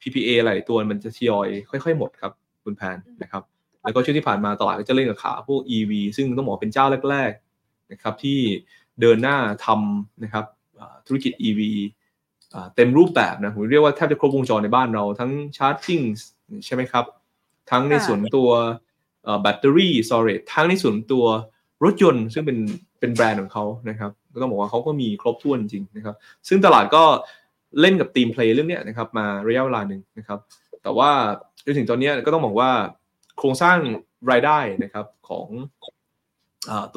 พี พี เอ หลายตัวมันจะทยอยค่อยๆหมดครับคุณแพนนะครับแล้วก็ช่วงที่ผ่านมาตลาดก็จะเล่นกับขาพวก อี วี ซึ่งต้องบอกเป็นเจ้าแรกๆนะครับที่เดินหน้าทำนะครับธุรกิจ อี วี เต็มรูปแบบนะผมเรียกว่าแทบจะครบวงจรในบ้านเราทั้งชาร์จจิ้งใช่ไหมครับทั้งในส่วนตัวแบตเตอรี่สโตเรจทั้งในส่วนตัวรถยนต์ซึ่งเป็นเป็นแบรนด์ของเขานะครับก็ต้องบอกว่าเขาก็มีครบถ้วนจริงนะครับซึ่งตลาดก็เล่นกับทีมเพลย์เรื่องนี้นะครับมาระยะเวลาหนึ่งนะครับแต่ว่าจนถึงตอนนี้ก็ต้องบอกว่าโครงสร้างรายได้นะครับของ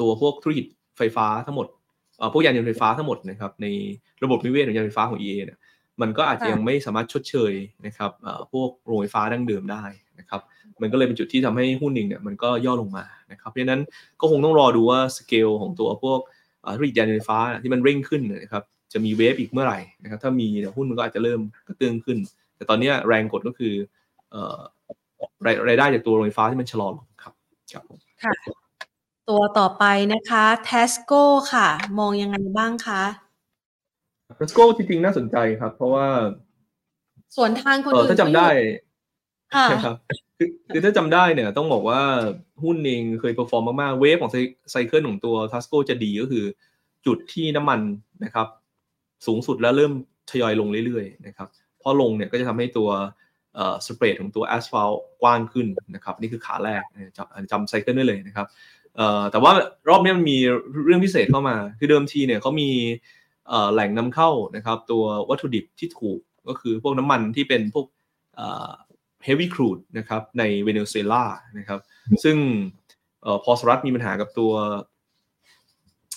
ตัวพวกธุรกิจไฟฟ้าทั้งหมดพวกยานยนต์ไฟฟ้าทั้งหมดนะครับในระบบนิเวศของยานไฟฟ้าของ อี เอ เนี่ยมันก็อาจจะยังไม่สามารถชดเชยนะครับพวกโรงไฟฟ้าดั้งเดิมได้ นะครับมันก็เลยเป็นจุดที่ทำให้หุ้นเองเนี่ยมันก็ย่อลงมานะครับเพราะฉะนั้นก็คงต้องรอดูว่าสเกลของตัวพวกธุรกิจยานยนต์ไฟฟ้าที่มันเร่งขึ้นนะครับจะมีเวฟอีกเมื่อไหร่นะครับถ้ามีหุ้นมันก็อาจจะเริ่มกระเตื้องขึ้นแต่ตอนนี้แรงกดก็คือรายได้จากตัวโรงไฟฟ้าที่มันชะลอลงครับครับค่ะตัวต่อไปนะคะเทสโก้ค่ะมองยังไงบ้างคะเทสโก้จริงๆน่าสนใจครับเพราะว่าส่วนทางคนอื่นถ้าจำได้ครับคือคือถ้าจำได้เนี่ยต้องบอกว่าหุ้นเองเคยเปอร์ฟอร์มมากๆเวฟของไซเคิลของตัวเทสโก้จะดีก็คือจุดที่น้ำมันนะครับสูงสุดแล้วเริ่มทยอยลงเรื่อยๆนะครับพอลงเนี่ยก็จะทำให้ตัวเอ่อสเปรดของตัวแอสฟัลต์กว้างขึ้นนะครับนี่คือขาแรกจำจำไซเคิลได้เลยนะครับเอ่อแต่ว่ารอบนี้มันมีเรื่องพิเศษเข้ามาคือเดิมทีเนี่ยเขามีเอ่อแหล่งนำเข้านะครับตัววัตถุดิบที่ถูกก็คือพวกน้ำมันที่เป็นพวกเอ่อ heavy crude นะครับในเวเนซุเอลานะครับซึ่งเอ่อพอสหรัฐมีปัญหากับตัว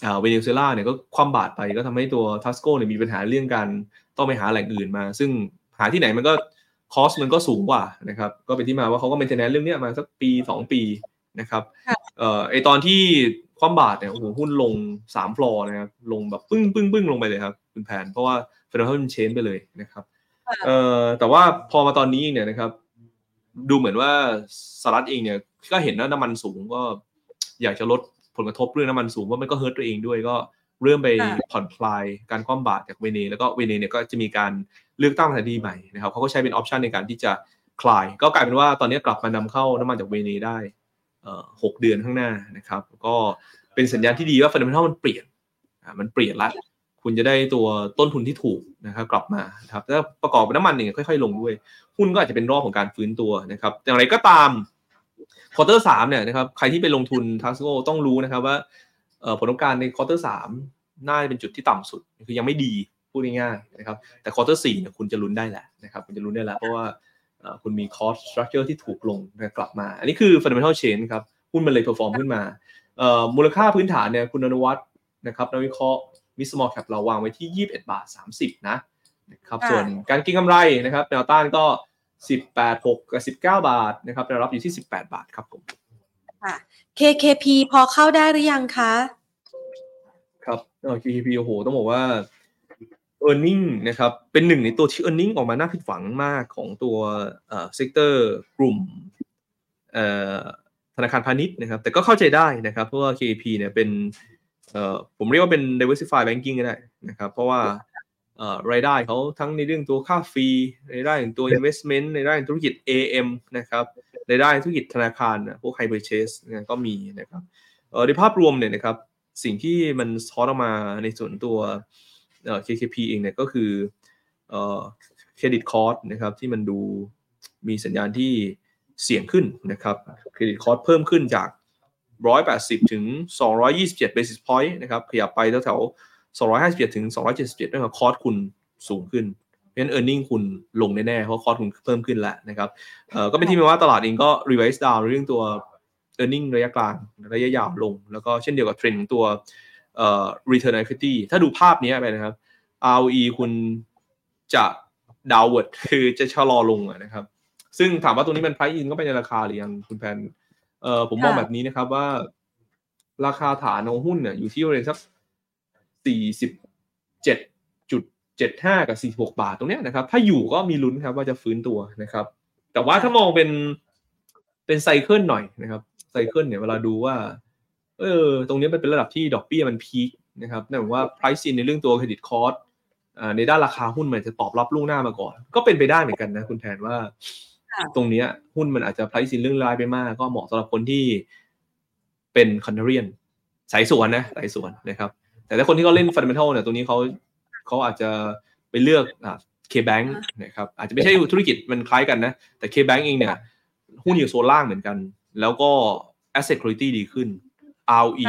เอ่อเวเนซุเอลาเนี่ยก็คว่ำบาตรไปก็ทำให้ตัว Tasco เนี่ยมีปัญหาเรื่องการต้องไปหาแหล่งอื่นมาซึ่งหาที่ไหนมันก็คอสมันก็สูงกว่านะครับก็เป็นที่มาว่าเขาก็เมนเทนแนนซ์เรื่องนี้มาสักปีสองปีนะครับเอ่อไอตอนที่คว่ำบาตรเนี่ยโอ้โหหุ้นลงสามฟลอร์นะครับลงแบบปึ้งๆๆลงไปเลยครับคุณแผนเพราะว่าเฟดเค้ามันเชนไปเลยนะครับเอ่อแต่ว่าพอมาตอนนี้เนี่ยนะครับดูเหมือนว่าสหรัฐเองเนี่ยก็เห็นว่าน้ำมันสูงก็อยากจะลดผลกระทบเรื่องน้ำมันสูงว่ามันก็เฮิร์ตตัวเองด้วยก็เริ่มไปผ่อนคลายการคว่ำบาตรจากเวเนแล้วก็เวเนเนี่ยก็จะมีการเลือกตั้งสถานีใหม่นะครับเขาก็ใช้เป็นออปชันในการที่จะคลายก็กลายเป็นว่าตอนนี้กลับมานำเข้าน้ำมันจากเวเนได้หกเดือนข้างหน้านะครับก็เป็นสัญญาณที่ดีว่าฟันดาเมนทัลมันเปลี่ยนมันเปลี่ยนละคุณจะได้ตัวต้นทุนที่ถูกนะครับกลับมาครับแล้วประกอบน้ำมันเนี่ยค่อยๆลงด้วยหุ้นก็อาจจะเป็นรอบของการฟื้นตัวนะครับอย่างไรก็ตามควอเตอร์สามเนี่ยนะครับใครที่ไปลงทุนทัสโก้ต้องรู้นะครับว่าผลประกอบการในควอเตอร์สามน่าจะเป็นจุดที่ต่ำสุดคือยังไม่ดีพูดง่ายๆนะครับแต่ควอเตอร์สี่เนี่ยคุณจะลุ้นได้แหละนะครับคุณจะลุ้นได้แล้วเพราะว่าคุณมี cost structure ที่ถูกลงกลับมาอันนี้คือ fundamental change ครับหุ้นมันเลย perform ขึ้นมามูลค่าพื้นฐานเนี่ยคุณอนุวัฒน์นะครับนักวิเคราะห์มิสมอลแคปเราวางไว้ที่ ยี่สิบเอ็ดบาทสามสิบนะนะครับส่วนการเก็งกำไรนะครับแนวต้านก็สิบแปดหกกับสิบเก้าบาทนะครับแนวรับอยู่ที่สิบแปดบาทครับผมค่ะ เค เค พี พอเข้าได้หรือยังคะครับเอ่อ เค เค พี โอ้โหต้องบอกว่า earning นะครับเป็นหนึ่งในตัวที่ earning ออกมาน่าผิดหวังมากของตัวเอ่อ sector กลุ่มเอ่อธนาคารพาณิชย์นะครับแต่ก็เข้าใจได้นะครับเพราะว่า เค เค พี เนี่ยเป็นเอ่อผมเรียกว่าเป็น diversified banking ก็ได้นะครับเพราะว่าเอ่อรายได้เขาทั้งในเรื่องตัวค่าฟรีรายได้ของตัว investment รายได้ของธุรกิจ เอ เอ็ม นะครับรายได้ธุรกิจธนาคารนะพวก high purchase นะก็มีนะครับเอ่อในภาพรวมเนี่ยนะครับสิ่งที่มันสะท้อนออกมาในส่วนตัวเอ่อ เค เค พี เองเนี่ยก็คือเอ่อ credit cost นะครับที่มันดูมีสัญญาณที่เสี่ยงขึ้นนะครับ credit cost เพิ่มขึ้นจากหนึ่งร้อยแปดสิบถึงสองร้อยยี่สิบเจ็ด basis point นะครับขยับไปแถวสองร้อยห้าสิบเจ็ดถึงสองร้อยเจ็ดสิบเจ็ดนั่นหมายความว่าคอสคุณสูงขึ้นเพราะฉะนั้น earning คุณลงแน่ๆเพราะคอสคุณเพิ่มขึ้นแล้วนะครับเอ่อก็เป็นที่มาว่าตลาดเองก็ revise down เรื่องตัว earning ระยะกลางระยะยาวลงแล้วก็เช่นเดียวกับเทรนด์ของตัวเอ่อ return on equity ถ้าดูภาพนี้ไปนะครับ อาร์ โอ อี คุณจะ downward คือจะชะลอลงนะครับซึ่งถามว่าตรงนี้มัน price in ก็ไปในราคาหรือยังคุณแพนเอ่อผมมองแบบนี้นะครับว่าราคาฐานของหุ้นเนี่ยอยู่ที่ประมาณสักสี่สิบเจ็ดจุดเจ็ดห้ากับสี่สิบหกบาทตรงเนี้ยนะครับถ้าอยู่ก็มีลุ้นครับว่าจะฟื้นตัวนะครับแต่ว่าถ้ามองเป็นเป็นไซเคิลหน่อยนะครับไซเคิลเนี่ยเวลาดูว่าเออตรงนี้มันเป็นระดับที่ดอกเบี้ยมันพีคนะครับนั่นหมายว่า price in ในเรื่องตัว credit cost อ่าในด้านราคาหุ้นมันจะตอบรับล่วงหน้ามาก่อนก็เป็นไปได้เหมือนกันนะคุณแทนว่าตรงนี้หุ้นมันอาจจะ price in เรื่องรายไปมากก็เหมาะสำหรับคนที่เป็น contrarian สายสวนนะสายสวนนะครับแต่ถ้าคนที่เขาเล่น fundamental เนี่ยตรงนี้เขาเขาอาจจะไปเลือกอ่า K Bank นะครับอาจจะไม่ใช่ธุรกิจมันคล้ายกันนะแต่ K Bank เองเนี่ยหุ้นอยู่โซนล่างเหมือนกันแล้วก็ asset quality ดีขึ้น อาร์ โอ อี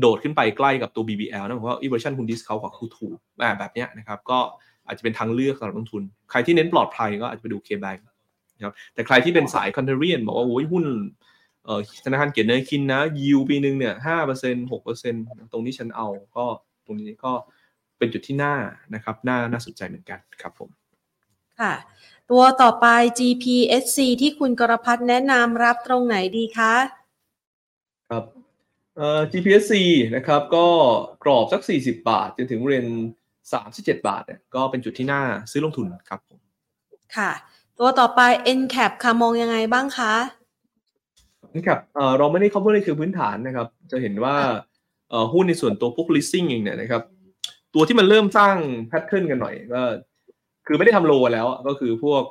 โดดขึ้นไปใกล้กับตัว บี บี แอล นะผมว่า evaluation คุณ discount กว่าคือถูกแบบเนี้ยนะครับก็อาจจะเป็นทางเลือกสำหรับนักลงทุนใครที่เน้นปลอดภัยก็อาจจะไปดู K Bank นะครับแต่ใครที่เป็นสาย contrarian บอกว่าโอ้ยหุ้นเอ่อธนาคารเกียรติเนยคินนะยิวปีนึงเนี่ย ห้าเปอร์เซ็นต์ หกเปอร์เซ็นต์ ตรงนี้ฉันเอาก็ตรงนี้ก็เป็นจุดที่น่านะครับน่าน่าสนใจเหมือนกันครับผม ค่ะตัวต่อไป จี พี เอส ซี ที่คุณกรภัทรแนะนำรับตรงไหนดีคะครับเอ่อ จี พี เอส ซี นะครับก็กรอบสักสี่สิบบาทจนถึงบริเวณสามสิบเจ็ดบาทเนี่ยก็เป็นจุดที่น่าซื้อลงทุนครับผมค่ะตัวต่อไป N-cap ค่ะมองยังไงบ้างคะ N-cap เอ่อเราไม่ได้ cover เลยคือพื้นฐานนะครับจะเห็นว่าเอ่อหุ้นในส่วนตัวพวก listing เองเนี่ยนะครับตัวที่มันเริ่มสร้าง pattern กันหน่อยก็คือไม่ได้ทำโลแล้วก็คือพวก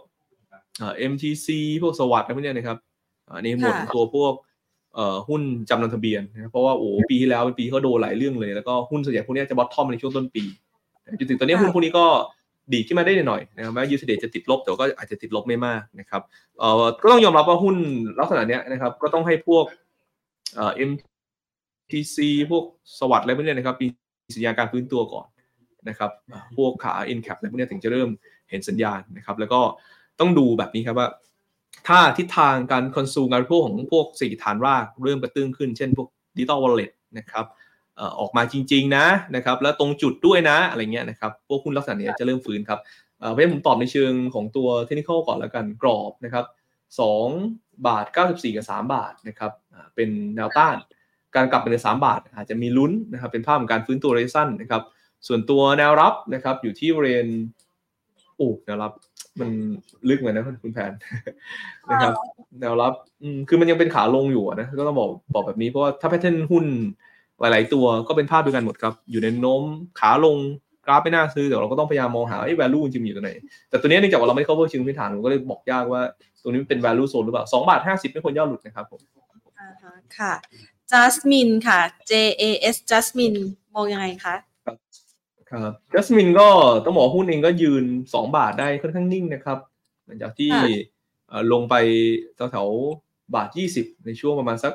เอ่อ เอ็ม ที ซี พวกสวัสดิ์อะไรพวกเนี้ยนะครับอันนี้หมดตัวพวกเอ่อหุ้นจำนำทะเบียนนะเพราะว่าโอ้ปีที่แล้วเป็นปีเขาโดนหลายเรื่องเลยแล้วก็หุ้นส่วนใหญ่พวกนี้จะบอททอมในช่วงต้นปีจนถึงตอนนี้หุ้นพวกนี้ก็ดีขึ้นมาได้หน่อยนะครับแม้ยูเอส ดีจะติดลบแต่ก็อาจจะติดลบไม่มากนะครับเอ่อก็ต้องยอมรับว่าหุ้นลักษณะเนี้ยนะครับก็ต้องให้พวกเอ่อ เอ็ม ที ซี พวกสวัสดิ์อะไรพวกเนี้ยนะครับมีสัญญาการฟื้นตัวก่อนนะครับพวกขา N-cap อะไรพวกนี้ถึงจะเริ่มเห็นสัญญาณนะครับแล้วก็ต้องดูแบบนี้ครับว่าถ้าทิศทางการคอนซูมการพวกของพวกสี่ฐานรากเริ่มกระตุ้นขึ้นเช่นพวก Digital Wallet นะครับเอ่อออกมาจริงๆนะนะครับแล้วตรงจุดด้วยนะอะไรเงี้ยนะครับพวกหุ้นลักษณะนี้จะเริ่มฟื้นครับเอ่อเพราะฉะนั้นผมตอบในเชิงของตัวเทคนิคอลก่อนแล้วกันกรอบนะครับสองบาทเก้าสิบสี่กับสามบาทนะครับเป็นแนวต้านการกลับไปในสามบาทอาจจะมีลุ้นนะครับเป็นภาพของการฟื้นตัวระยะสั้นนะครับส่วนตัวแนวรับนะครับอยู่ที่บริเวณโอ้แนวรับมันลึกเหมือนนะคุณแผนนะครับแนวรับคือมันยังเป็นขาลงอยู่นะก็ต้องบอกบอกแบบนี้เพราะว่าถ้าแพทเทิร์นหุ้นหลายๆตัวก็เป็นภาพเดียวกันหมดครับอยู่ในโน้มขาลงกราฟไม่น่าซื้อแต่เราก็ต้องพยายามมองหาไอ้ value จริงๆอยู่ตรงไหนแต่ตัวนี้เนื่องจากว่าเราไม่ได้ cover เชิงพื้นฐานผมก็เลยบอกยากว่าตัวนี้เป็น value zone หรือเปล่าสองบาทห้าสิบไม่ควรย่อหลุดนะครับผมค่ะ Jasmine ค่ะ J A S Jasmine มองยังไงคะครับ Jasmine ก็ต้องบอกหุ้นเองก็ยืนสองบาทได้ค่อนข้างนิ่งนะครับหลังจากที่ลงไปแถวๆบาทยี่สิบในช่วงประมาณสัก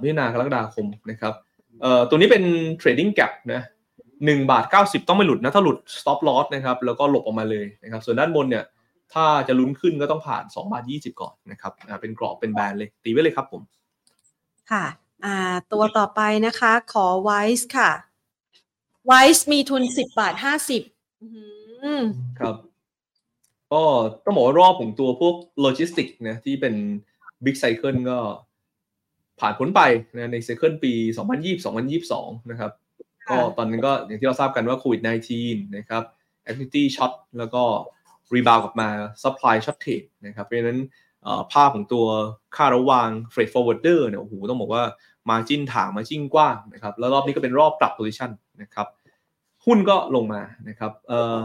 มิถุนายนกรกฎาคมนะครับเอ่อตัวนี้เป็น trading gap นะหนึ่งบาทเก้าสิบต้องไม่หลุดนะถ้าหลุด stop loss นะครับแล้วก็หลบออกมาเลยนะครับส่วนด้านบนเนี่ยถ้าจะลุ้นขึ้นก็ต้องผ่านสองบาทยี่สิบก่อนนะครับเป็นกรอบเป็นแบนเลยตีไว้เลยครับผมค่ะอ่าตัวต่อไปนะคะขอ Wise ค่ะWise มีทุน สิบบาทห้าสิบ อื้อครับก็ต้องบอกว่ารอบของตัวพวกโลจิสติกส์นะที่เป็นบิ๊กไซเคิลก็ผ่านพ้นไปนะในไซเคิลปีสองพันยี่สิบ สองพันยี่สิบสองนะครับก็ตอนนั้นก็อย่างที่เราทราบกันว่าโควิดสิบเก้านะครับ Activity Shot แล้วก็ Rebound กลับมา Supply Shortage นะครับเพราะฉะนั้นภาพของตัวค่าระวาง Freight Forwarder เนี่ยโอ้โหต้องบอกว่ามาจิ้นถางมาจิ้นกว้างนะครับแล้วรอบนี้ก็เป็นรอบปรับ position นะครับหุ้นก็ลงมานะครับเอ่อ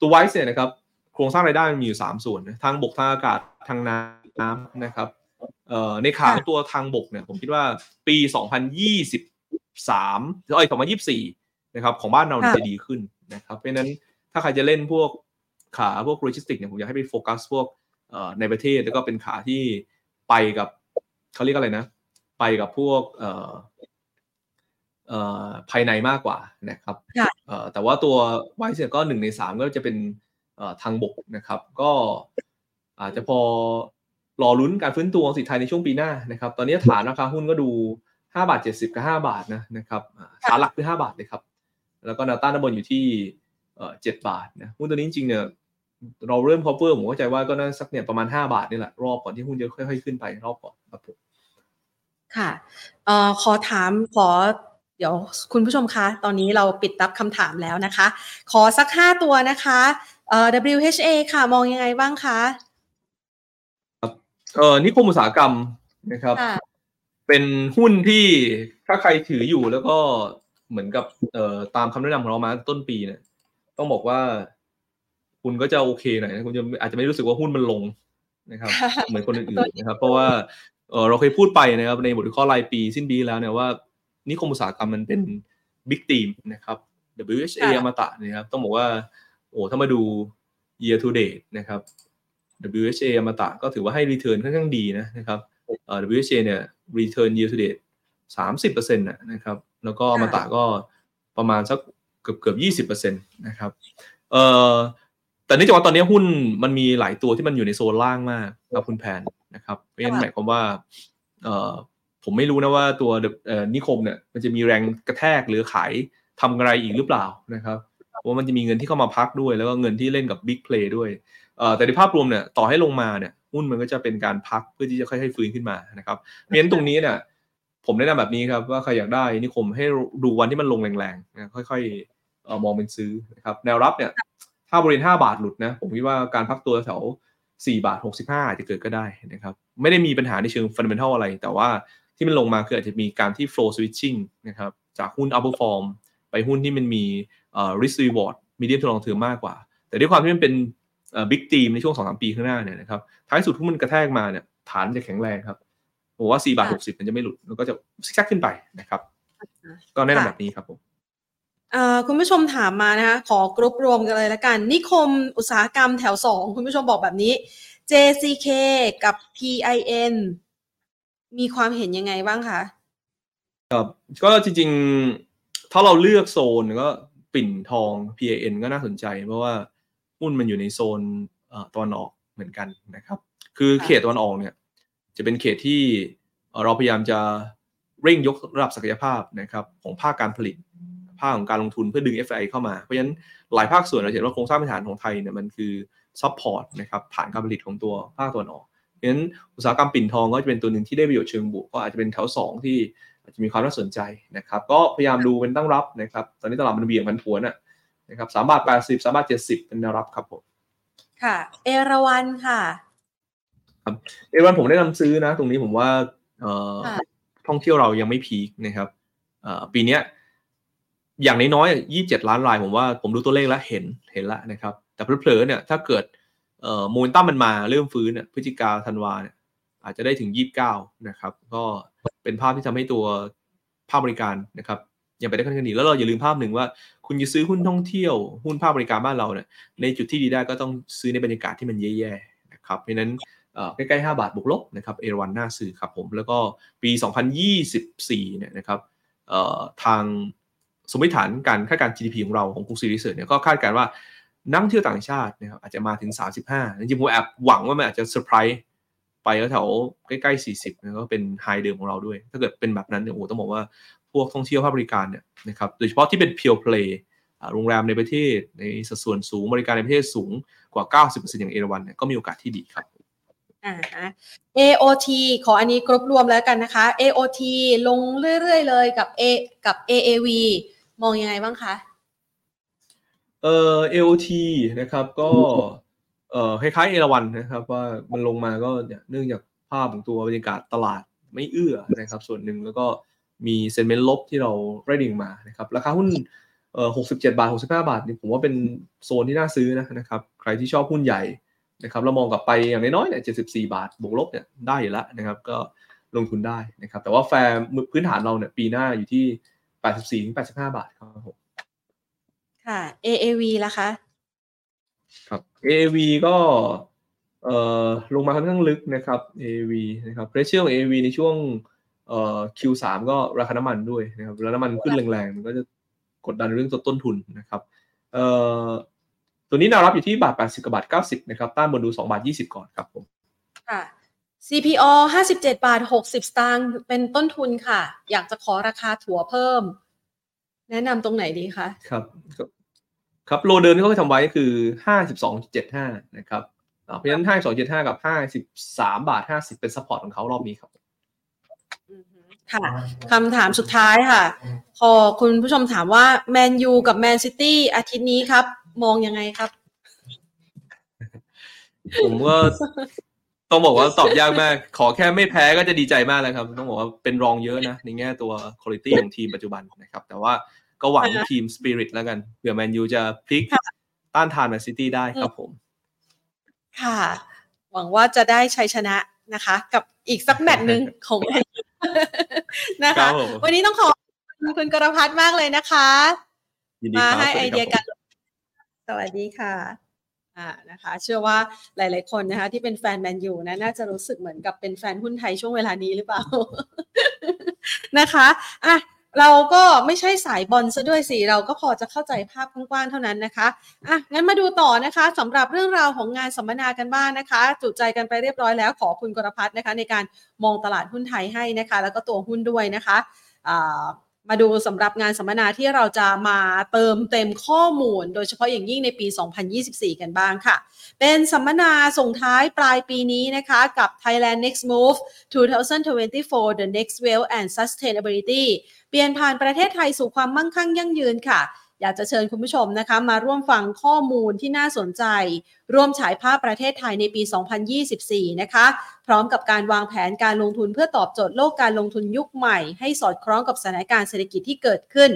ตัว Wise เนี่ยนะครับโครงสร้างรายได้มันมีอยู่สามส่วนนะทางบกทางอากาศทางน้ำนะครับเอ่อในข่าวตัวทางบกเนี่ยผมคิดว่าปีสองพันยี่สิบสามหรือเอ้ยสองพันยี่สิบสี่นะครับของบ้านเราจะดีขึ้นนะครับเพราะฉะนั้นถ้าใครจะเล่นพวกขาพวกโลจิสติกเนี่ยผมอยากให้ไปโฟกัสพวกเอ่อในประเทศแล้วก็เป็นขาที่ไปกับเขาเรียกอะไรนะไปกับพวกเอ่อเอ่อภายในมากกว่านะครับเอ่อแต่ว่าตัว Wise เนี่ยก็หนึ่งในสามก็จะเป็นเอ่อทางบกนะครับก็อาจจะพอรอลุ้นการฟื้นตัวของเศรษฐกิจไทยในช่วงปีหน้านะครับตอนนี้ฐานราคาหุ้นก็ดู ห้าบาทเจ็ดสิบ กับ ห้าบาทนะนะครับฐานหลักคือห้าบาทเลยครับแล้วก็แนวต้านด้านบนอยู่ที่เอ่อเจ็ดบาทนะหุ้นตัวนี้จริงๆเนี่ยเราเริ่ม cover ผมเข้าใจว่าก็น่าสักเนี่ยประมาณห้าบาทนี่แหละรอบก่อนที่หุ้นจะค่อยๆขึ้นไปรอบก่อนครับผมค่ะเอ่อขอถามขอเดี๋ยวคุณผู้ชมคะตอนนี้เราปิดรับคำถามแล้วนะคะขอสักห้าตัวนะคะเอ่อ ดับเบิลยู เอช เอ ค่ะมองยังไงบ้างคะครับเอ่อนิคมอุตสาหกรรมนะครับเป็นหุ้นที่ถ้าใครถืออยู่แล้วก็เหมือนกับเอ่อตามคำแนะนำของเรามาต้นปีเนี่ยต้องบอกว่าคุณก็จะโอเคหน่อยนะคุณจะอาจจะไม่รู้สึกว่าหุ้นมันลงนะครับเหมือนคนอื่นๆนะครับเพราะว่าเออเราเคยพูดไปนะครับในบทวิเคราะห์รายปีสิ้นปีแล้วเนี่ยว่านิคมอุตสาหกรรมมันเป็นบิ๊กธีมนะครับ ดับเบิลยู เอช เอ อมตะนะครับต้องบอกว่าโอ้ถ้ามาดู year to date นะครับ ดับเบิลยู เอช เอ อมตะก็ถือว่าให้รีเทิร์นค่อนข้างดีนะนะครับเอ่อ ดับเบิลยู เอช เอ เนี่ยรีเทิร์น year to date สามสิบเปอร์เซ็นต์ น่ะนะครับแล้วก็อมตะก็ประมาณสักเกือบๆ ยี่สิบเปอร์เซ็นต์ นะครับเอ่อแต่เนื่องจากว่าตอนนี้หุ้นมันมีหลายตัวที่มันอยู่ในโซนล่างมากกับคุณแผนนะครับเพราะฉะนั้นหมายความว่าเอ่อผมไม่รู้นะว่าตัวเอ่อนิคมเนี่ยมันจะมีแรงกระแทกหรือขายทำอะไรอีกหรือเปล่านะครับ ว่ามันจะมีเงินที่เข้ามาพักด้วยแล้วก็เงินที่เล่นกับบิ๊กเพลย์ด้วยแต่ในภาพรวมเนี่ยต่อให้ลงมาเนี่ยหุ้นมันก็จะเป็นการพักเพื่อที่จะค่อยๆฟื้นขึ้นมานะครับเพราะฉะนั้นตรงนี้เนี่ยผมแนะนำแบบนี้ครับว่าใครอยากได้นิคมให้ดูวันที่มันลงแรงๆนะค่อยๆเอ่อมองเป็นซื้อนะครับแนวรับเนี่ยถ้าบริเวณห้าบาทหลุดนะผมคิดว่าการพักตัวแถวสี่บาทหกสิบห้าอาจจะเกิดก็ได้นะครับไม่ได้มีปัญหาในเชิง fundamental อะไรแต่ว่าที่มันลงมาคืออาจจะมีการที่ flow switching นะครับจากหุ้น upper form ไปหุ้นที่มันมีเอ่อ risk reward medium to long term มากกว่าแต่ด้วยความที่มันเป็นเอ่อ big team ในช่วง สองถึงสาม ปีข้างหน้าเนี่ยนะครับท้ายสุดหุ้นมันกระแทกมาเนี่ยฐานจะแข็งแรงครับผมว่าสี่บาทหกสิบมันจะไม่หลุดมันก็จะซิกแซกขึ้นไปนะครับก็แนะนำแบบนี้ครับผมคุณผู้ชมถามมานะคะขอกรวบรวมกันเลยละกันนิคมอุตสาหกรรมแถวสองคุณผู้ชมบอกแบบนี้ เจ ซี เค กับ พี ไอ เอ็น มีความเห็นยังไงบ้างคะครับก็จริงๆถ้าเราเลือกโซนก็ปิ่นทอง พี ไอ เอ็น ก็น่าสนใจเพราะว่าหุ้นมันอยู่ในโซนเอ่อตะวันออกเหมือนกันนะครับคือเขตตะวันออกเนี่ยจะเป็นเขตที่เราพยายามจะเร่งยกระดับศักยภาพนะครับของภาคการผลิตภาคของการลงทุนเพื่อดึง เอฟ ไอ เข้ามาเพราะฉะนั้นหลายภาคส่วนเราเห็นว่าโครงสร้างพื้นฐานของไทยเนี่ยมันคือซัพพอร์ตนะครับฐานการผลิตของตัวภาคตะวันออกเพราะฉะนั้นอุตสาหกรรมปิ่นทองก็จะเป็นตัวหนึ่งที่ได้ประโยชน์เชิงบวกก็อาจจะเป็นแถวสองที่อาจจะมีความน่าสนใจนะครับก็พยายามดูเป็นตั้งรับนะครับตอนนี้ตลาดมันเบี่ยงผันผวนน่ะนะครับ สามบาทแปดสิบ สามบาทเจ็ดสิบเป็นแนวรับครับผมค่ะเอราวัณค่ะครับเอราวัณผมแนะนำซื้อนะตรงนี้ผมว่าเอ่อท่องเที่ยวเรายังไม่พีคนะครับเอ่อปีนี้อย่างน้อยๆยี่สิบเจ็ดล้านรายผมว่าผมดูตัวเลขแล้วเห็นเห็นละนะครับแต่เผลอๆเนี่ยถ้าเกิดเอ่อโมเมนตัมมันมาเริ่มฟื้นเนี่ยพฤศจิกาธันวาเนี่ยอาจจะได้ถึงยี่สิบเก้านะครับก็เป็นภาพที่ทำให้ตัวภาคบริการนะครับยังไปได้ค่อนข้างดีแล้วเราอย่าลืมภาพหนึ่งว่าคุณจะซื้อหุ้นท่องเที่ยวหุ้นภาคบริการบ้านเราเนี่ยในจุดที่ดีได้ก็ต้องซื้อในบรรยากาศที่มันแย่ๆนะครับเพราะฉะนั้นใกล้ๆห้าบาทบวกลบนะครับเอราวัณน่าซื้อครับผมแล้วก็ปีสองพันยี่สิบสี่เนี่ยนะครับเอ่อทางสมมติฐานการคาดการ จี ดี พี ของเราของกรุงศรีรีเสิร์ชเนี่ยก็คาดการว่านักท่องเที่ยวต่างชาตินะครับอาจจะมาถึงสามสิบห้าจริงๆผมแอบหวังว่ามันอาจจะเซอร์ไพรส์ไปแล้วแถวใกล้ๆสี่สิบนะก็เป็นไฮเดิมของเราด้วยถ้าเกิดเป็นแบบนั้นเนี่ยโอ้ต้องบอกว่าพวกท่องเที่ยวภาคบริการเนี่ยนะครับโดยเฉพาะที่เป็น pure play โรงแรมในประเทศในสัดส่วนสูงบริการในประเทศสูงกว่า เก้าสิบเปอร์เซ็นต์ อย่างเอราวัณเนี่ยก็มีโอกาสที่ดีครับอ่า เอ โอ ที ขออันนี้ครบรวมแล้วกันนะคะ เอ โอ ที ลงเรื่อยๆเลยกับ A กับ เอ เอ วี มองยังไงบ้างคะเอ่อ เอ โอ ที นะครับก็เอ่อคล้ายๆเอราวัณนะครับว่ามันลงมาก็เนี่ยเนื่องจากภาพของตัวบรรยากาศตลาดไม่เอื้อนะครับส่วนหนึ่งแล้วก็มีเซนติเมนต์ลบที่เราไล่ดิ่งมานะครับราคาหุ้นเอ่อหกสิบเจ็ดบาทหกสิบห้าบาทนี่ผมว่าเป็นโซนที่น่าซื้อนะนะครับใครที่ชอบหุ้นใหญ่นะครับเรามองกลับไปอย่างน้อยๆเนี่ยเจ็ดสิบสี่บาทบวกลบเนี่ยได้อยู่แล้วนะครับก็ลงทุนได้นะครับแต่ว่าแฟร์พื้นฐานเราเนี่ยปีหน้าอยู่ที่แปดสิบสี่ถึงแปดสิบห้าบาทครับผมค่ะ เอ เอ วี ล่ะคะครับ เอ เอ วี ก็เอ่อลงมาค่อนข้างลึกนะครับ เอ เอ วี นะครับเพรสเชอร์ของ เอ เอ วี ในช่วงเอ่อ คิว สาม ก็ราคาน้ำมันด้วยนะครับแล้วน้ำมันขึ้นแรงๆมันก็จะกดดันเรื่องต้นทุนนะครับเอ่อตัวนี้แนวรับอยู่ที่บาทแปดสิบกับบาทเก้าสิบนะครับต้านบนดูสองบาทยี่สิบก่อนครับผมค่ะ ซี พี โอ ห้าสิบเจ็ดบาทหกสิบสตางค์เป็นต้นทุนค่ะอยากจะขอราคาถั่วเพิ่มแนะนำตรงไหนดีคะครับครับโลเดิมที่เขาเคยทำไว้คือ ห้าสิบสองจุดเจ็ดห้า นะครับเพราะฉะนั้น ห้าสิบสองจุดเจ็ดห้า กับ ห้าสิบสามจุดห้าศูนย์ เป็นซัพพอร์ตของเขารอบนี้ครับค่ะคำถามสุดท้ายค่ะพอคุณผู้ชมถามว่าแมนยูกับแมนซิตี้อาทิตย์นี้ครับมองยังไงครับผมก็ต้องบอกว่าตอบยากมากขอแค่ไม่แพ้ก็จะดีใจมากแล้วครับต้องบอกว่าเป็นรองเยอะนะในแง่ตัวคุณภาพของทีมปัจจุบันนะครับแต่ว่าก็หวังทีมสปิริตแล้วกันเผื่อแมนยูจะพลิกต้านทานแมนซิตี้ได้ครับผมค่ะหวังว่าจะได้ชัยชนะนะคะกับอีกสักแมตช์นึงของแมนยูนะคะวันนี้ต้องขอบคุณคุณกรภัทรมากเลยนะคะมาให้ไอเดียกันสวัสดีค่ะอ่านะคะเชื่อว่าหลายๆคนนะคะที่เป็นแฟนแมนยูนะน่าจะรู้สึกเหมือนกับเป็นแฟนหุ้นไทยช่วงเวลานี้หรือเปล่า นะคะอ่ะเราก็ไม่ใช่สายบอลซะด้วยสิเราก็พอจะเข้าใจภาพกว้างๆเท่านั้นนะคะอ่ะงั้นมาดูต่อนะคะสำหรับเรื่องราวของงานสัมมนากันบ้าง น, นะคะจุใจกันไปเรียบร้อยแล้วขอคุณกรภัทรนะคะในการมองตลาดหุ้นไทยให้นะคะแล้วก็ตัวหุ้นด้วยนะคะอ่า มาดูสำหรับงานสัมมนาที่เราจะมาเติมเต็มข้อมูลโดยเฉพาะอย่างยิ่งในปีสองพันยี่สิบสี่กันบ้างค่ะเป็นสัมมนาส่งท้ายปลายปีนี้นะคะกับ Thailand Next Move สองพันยี่สิบสี่ The Next Wave and Sustainability เปลี่ยนผ่านประเทศไทยสู่ความมั่งคั่งยั่งยืนค่ะอยากจะเชิญคุณผู้ชมนะคะมาร่วมฟังข้อมูลที่น่าสนใจร่วมฉายภาพประเทศไทยในปีสองพันยี่สิบสี่นะคะพร้อมกับการวางแผนการลงทุนเพื่อตอบโจทย์โลกการลงทุนยุคใหม่ให้สอดคล้องกับสถานการณ์เศรษฐกิจที่เกิดขึ้น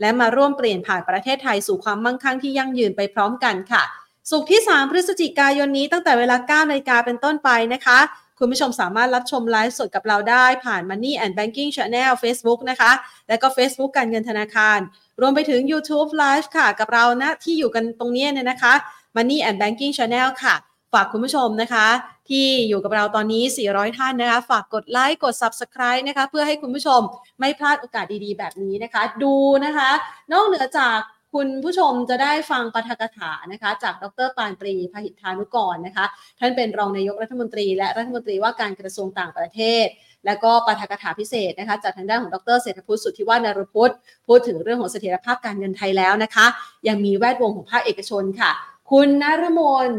และมาร่วมเปลี่ยนผ่านประเทศไทยสู่ความมั่งคั่งที่ยั่งยืนไปพร้อมกันค่ะศุกร์ที่สามพฤศจิกายนนี้ตั้งแต่เวลา เก้านาฬิกา เป็นต้นไปนะคะคุณผู้ชมสามารถรับชมไลฟ์สดกับเราได้ผ่าน Money and Banking Channel Facebook นะคะและก็ Facebook การเงินธนาคารรวมไปถึง YouTube Live ค่ะกับเรานะที่อยู่กันตรงนี้เนี่ยนะคะ Money and Banking Channel ค่ะฝากคุณผู้ชมนะคะที่อยู่กับเราตอนนี้สี่ร้อยท่านนะคะฝากกดไลค์กด Subscribe นะคะเพื่อให้คุณผู้ชมไม่พลาดโอกาสดีๆแบบนี้นะคะดูนะคะนอกเหนือจากคุณผู้ชมจะได้ฟังปาฐกถานะคะจากดร.ปานปรีพหิทธานุกรนะคะท่านเป็นรองนายกรัฐมนตรีและรัฐมนตรีว่าการกระทรวงต่างประเทศและก็ปาฐกถาพิเศษนะคะจากทางด้านของดร.เศรษฐพุทธสุทธิวานรพุทธพูดถึงเรื่องของเสถียรภาพการเงินไทยแล้วนะคะยังมีแวดวงของภาคเอกชนค่ะคุณนฤมล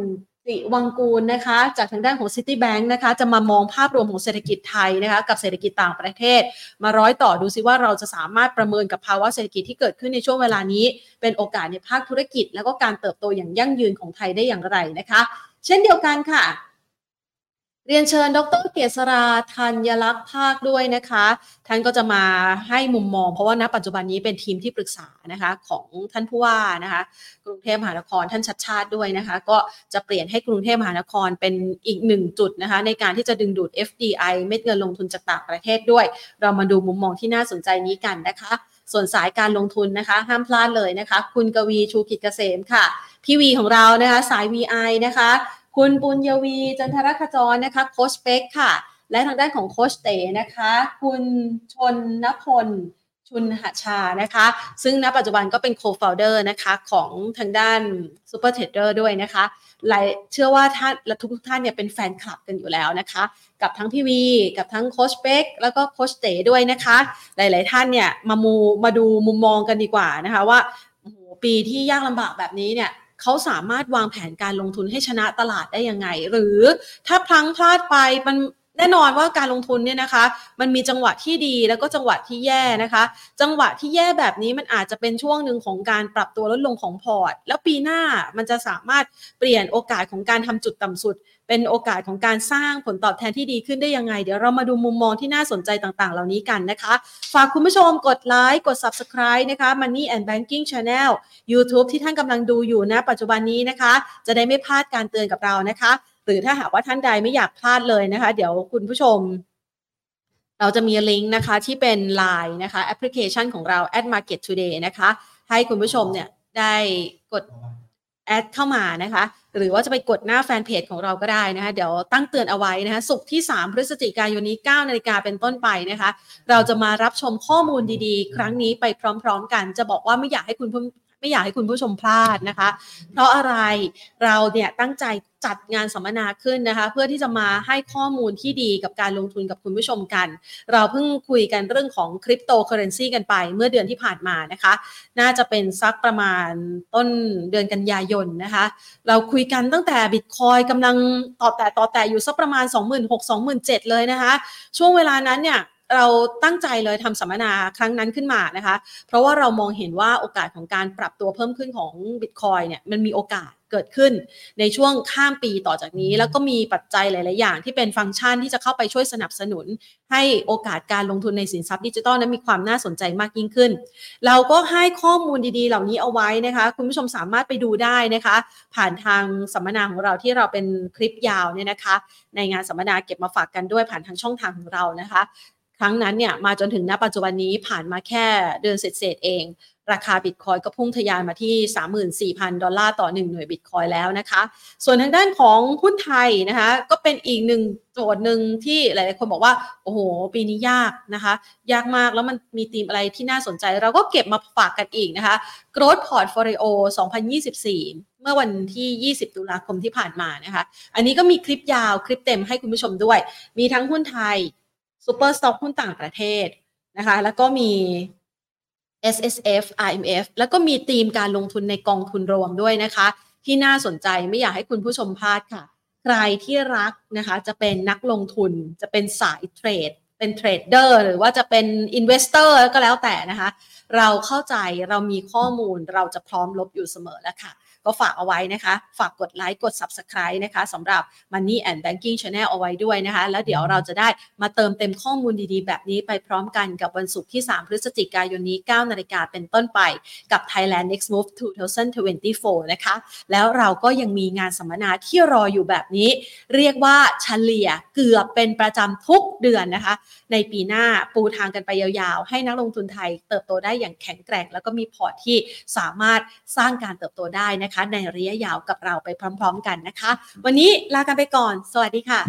สิวังกูลนะคะจากทางด้านของ City Bank นะคะจะมามองภาพรวมของเศรษฐกิจไทยนะคะกับเศรษฐกิจต่างประเทศมาร้อยต่อดูซิว่าเราจะสามารถประเมินกับภาวะเศรษฐกิจที่เกิดขึ้นในช่วงเวลานี้เป็นโอกาสในภาคธุรกิจแล้วก็การเติบโตอย่างยั่งยืนของไทยได้อย่างไรนะคะเช่นเดียวกันค่ะเรียนเชิญดร.เกษราธัญลักษณ์ภาคด้วยนะคะท่านก็จะมาให้มุมมองเพราะว่าณปัจจุบันนี้เป็นทีมที่ปรึกษานะคะของท่านผู้ว่านะคะกรุงเทพมหานครท่านชัดชาติด้วยนะคะก็จะเปลี่ยนให้กรุงเทพมหานครเป็นอีกหนึ่งจุดนะคะในการที่จะดึงดูด เอฟ ดี ไอ เม็ดเงินลงทุนจากต่างประเทศด้วยเรามาดูมุมมองที่น่าสนใจนี้กันนะคะส่วนสายการลงทุนนะคะห้ามพลาดเลยนะคะคุณกวีชูกิจเกษมค่ะพี่วีของเรานะคะสาย วี ไอ นะคะคุณปุญญวีจันทรขจรนะคะโค้ชเป็กค่ะและทางด้านของโค้ชเต๋นะคะคุณชนนพลชุนหชานะคะซึ่งณปัจจุบันก็เป็นโคฟาวเดอร์นะคะของทางด้านซูเปอร์เทรดเดอร์ด้วยนะคะหลายเชื่อว่าท่านและทุกท่านเนี่ยเป็นแฟนคลับกันอยู่แล้วนะคะกับทั้งพี่วีกับทั้งโค้ชเป็กแล้วก็โค้ชเต๋ด้วยนะคะหลายๆท่านเนี่ยมามูมาดูมุมมองกันดีกว่านะคะว่าโอ้โหปีที่ยากลำบากแบบนี้เนี่ยเขาสามารถวางแผนการลงทุนให้ชนะตลาดได้ยังไงหรือถ้าพลั้งพลาดไปมันแน่นอนว่าการลงทุนเนี่ยนะคะมันมีจังหวะที่ดีแล้วก็จังหวะที่แย่นะคะจังหวะที่แย่แบบนี้มันอาจจะเป็นช่วงหนึ่งของการปรับตัวลดลงของพอร์ตแล้วปีหน้ามันจะสามารถเปลี่ยนโอกาสของการทำจุดต่ำสุดเป็นโอกาสของการสร้างผลตอบแทนที่ดีขึ้นได้ยังไงเดี๋ยวเรามาดูมุมมองที่น่าสนใจต่างๆเหล่านี้กันนะคะฝากคุณผู้ชมกดไลค์กด Subscribe นะคะ Money and Banking Channel YouTube ที่ท่านกำลังดูอยู่นะปัจจุบันนี้นะคะจะได้ไม่พลาดการเตือนกับเรานะคะหรือถ้าหากว่าท่านใดไม่อยากพลาดเลยนะคะเดี๋ยวคุณผู้ชมเราจะมีลิงก์นะคะที่เป็น ไลน์ นะคะแอปพลิเคชันของเรา Market Today นะคะให้คุณผู้ชมเนี่ยได้กดแอดเข้ามานะคะหรือว่าจะไปกดหน้าแฟนเพจของเราก็ได้นะคะเดี๋ยวตั้งเตือนเอาไว้นะคะศุกร์ที่สามพฤศจิกายนนี้ เก้านาฬิกา เป็นต้นไปนะคะเราจะมารับชมข้อมูลดีๆครั้งนี้ไปพร้อมๆกันจะบอกว่าไม่อยากให้คุณผู้ไม่อยากให้คุณผู้ชมพลาดนะคะเพราะอะไรเราเนี่ยตั้งใจจัดงานสัมมนาขึ้นนะคะเพื่อที่จะมาให้ข้อมูลที่ดีกับการลงทุนกับคุณผู้ชมกันเราเพิ่งคุยกันเรื่องของคริปโตเคอเรนซีกันไปเมื่อเดือนที่ผ่านมานะคะน่าจะเป็นสักประมาณต้นเดือนกันยายนนะคะเราคุยกันตั้งแต่บิตคอยน์กำลังต่อแต่ต่อแต่อยู่สักประมาณ สองหมื่นหกพัน สองหมื่นเจ็ดพัน เลยนะคะช่วงเวลานั้นเนี่ยเราตั้งใจเลยทำสัมมนาครั้งนั้นขึ้นมานะคะเพราะว่าเรามองเห็นว่าโอกาสของการปรับตัวเพิ่มขึ้นของ Bitcoin เนี่ยมันมีโอกาสเกิดขึ้นในช่วงข้ามปีต่อจากนี้แล้วก็มีปัจจัยหลายๆอย่างที่เป็นฟังก์ชันที่จะเข้าไปช่วยสนับสนุนให้โอกาสการลงทุนในสินทรัพย์ดิจิทัลนั้นมีความน่าสนใจมากยิ่งขึ้นเราก็ให้ข้อมูลดีๆเหล่านี้เอาไว้นะคะคุณผู้ชมสามารถไปดูได้นะคะผ่านทางสัมมนาของเราที่เราเป็นคลิปยาวเนี่ยนะคะในงานสัมมนาเก็บมาฝากกันด้วยผ่านทางช่องทางของเรานะคะครั้งนั้นเนี่ยมาจนถึงณปัจจุบันนี้ผ่านมาแค่เดือนเศษๆเองราคาบิตคอยน์ก็พุ่งทะยานมาที่ สามหมื่นสี่พัน ดอลลาร์ต่อหนึ่งหน่วยบิตคอยน์แล้วนะคะส่วนทางด้านของหุ้นไทยนะคะก็เป็นอีกหนึ่งโจทย์นึงที่หลายๆคนบอกว่าโอ้โหปีนี้ยากนะคะยากมากแล้วมันมีธีมอะไรที่น่าสนใจเราก็เก็บมาฝากกันอีกนะคะ Growth Portfolio สองพันยี่สิบสี่เมื่อวันที่ยี่สิบตุลาคมที่ผ่านมานะคะอันนี้ก็มีคลิปยาวคลิปเต็มให้คุณผู้ชมด้วยมีทั้งหุ้นไทยซูเปอร์สต็อกหุ้นต่างประเทศนะคะแล้วก็มี เอส เอส เอฟ อาร์ เอ็ม เอฟ แล้วก็มีธีมการลงทุนในกองทุนรวมด้วยนะคะที่น่าสนใจไม่อยากให้คุณผู้ชมพลาดค่ะใครที่รักนะคะจะเป็นนักลงทุนจะเป็นสายเทรดเป็นเทรดเดอร์หรือว่าจะเป็นอินเวสเตอร์ก็แล้วแต่นะคะเราเข้าใจเรามีข้อมูลเราจะพร้อมลบอยู่เสมอแล้วค่ะก็ฝากเอาไว้นะคะฝากกดไลค์กด Subscribe นะคะสำหรับ Money and Banking Channel เอาไว้ด้วยนะคะแล้วเดี๋ยวเราจะได้มาเติมเต็มข้อมูลดีๆแบบนี้ไปพร้อมกันกับวันศุกร์ที่สามพฤศจิกายนนี้ เก้านาฬิกาเป็นต้นไปกับ Thailand Next Move สองพันยี่สิบสี่นะคะแล้วเราก็ยังมีงานสัมมนาที่รออยู่แบบนี้เรียกว่าเฉลี่ยเกือบเป็นประจำทุกเดือนนะคะในปีหน้าปูทางกันไปยาวๆให้นักลงทุนไทยเติบโตได้อย่างแข็งแกร่งแล้วก็มีพอร์ตที่สามารถสร้างการเติบโตได้ในระยะยาวกับเราไปพร้อมๆกันนะคะวันนี้ลากันไปก่อนสวัสดีค่ะ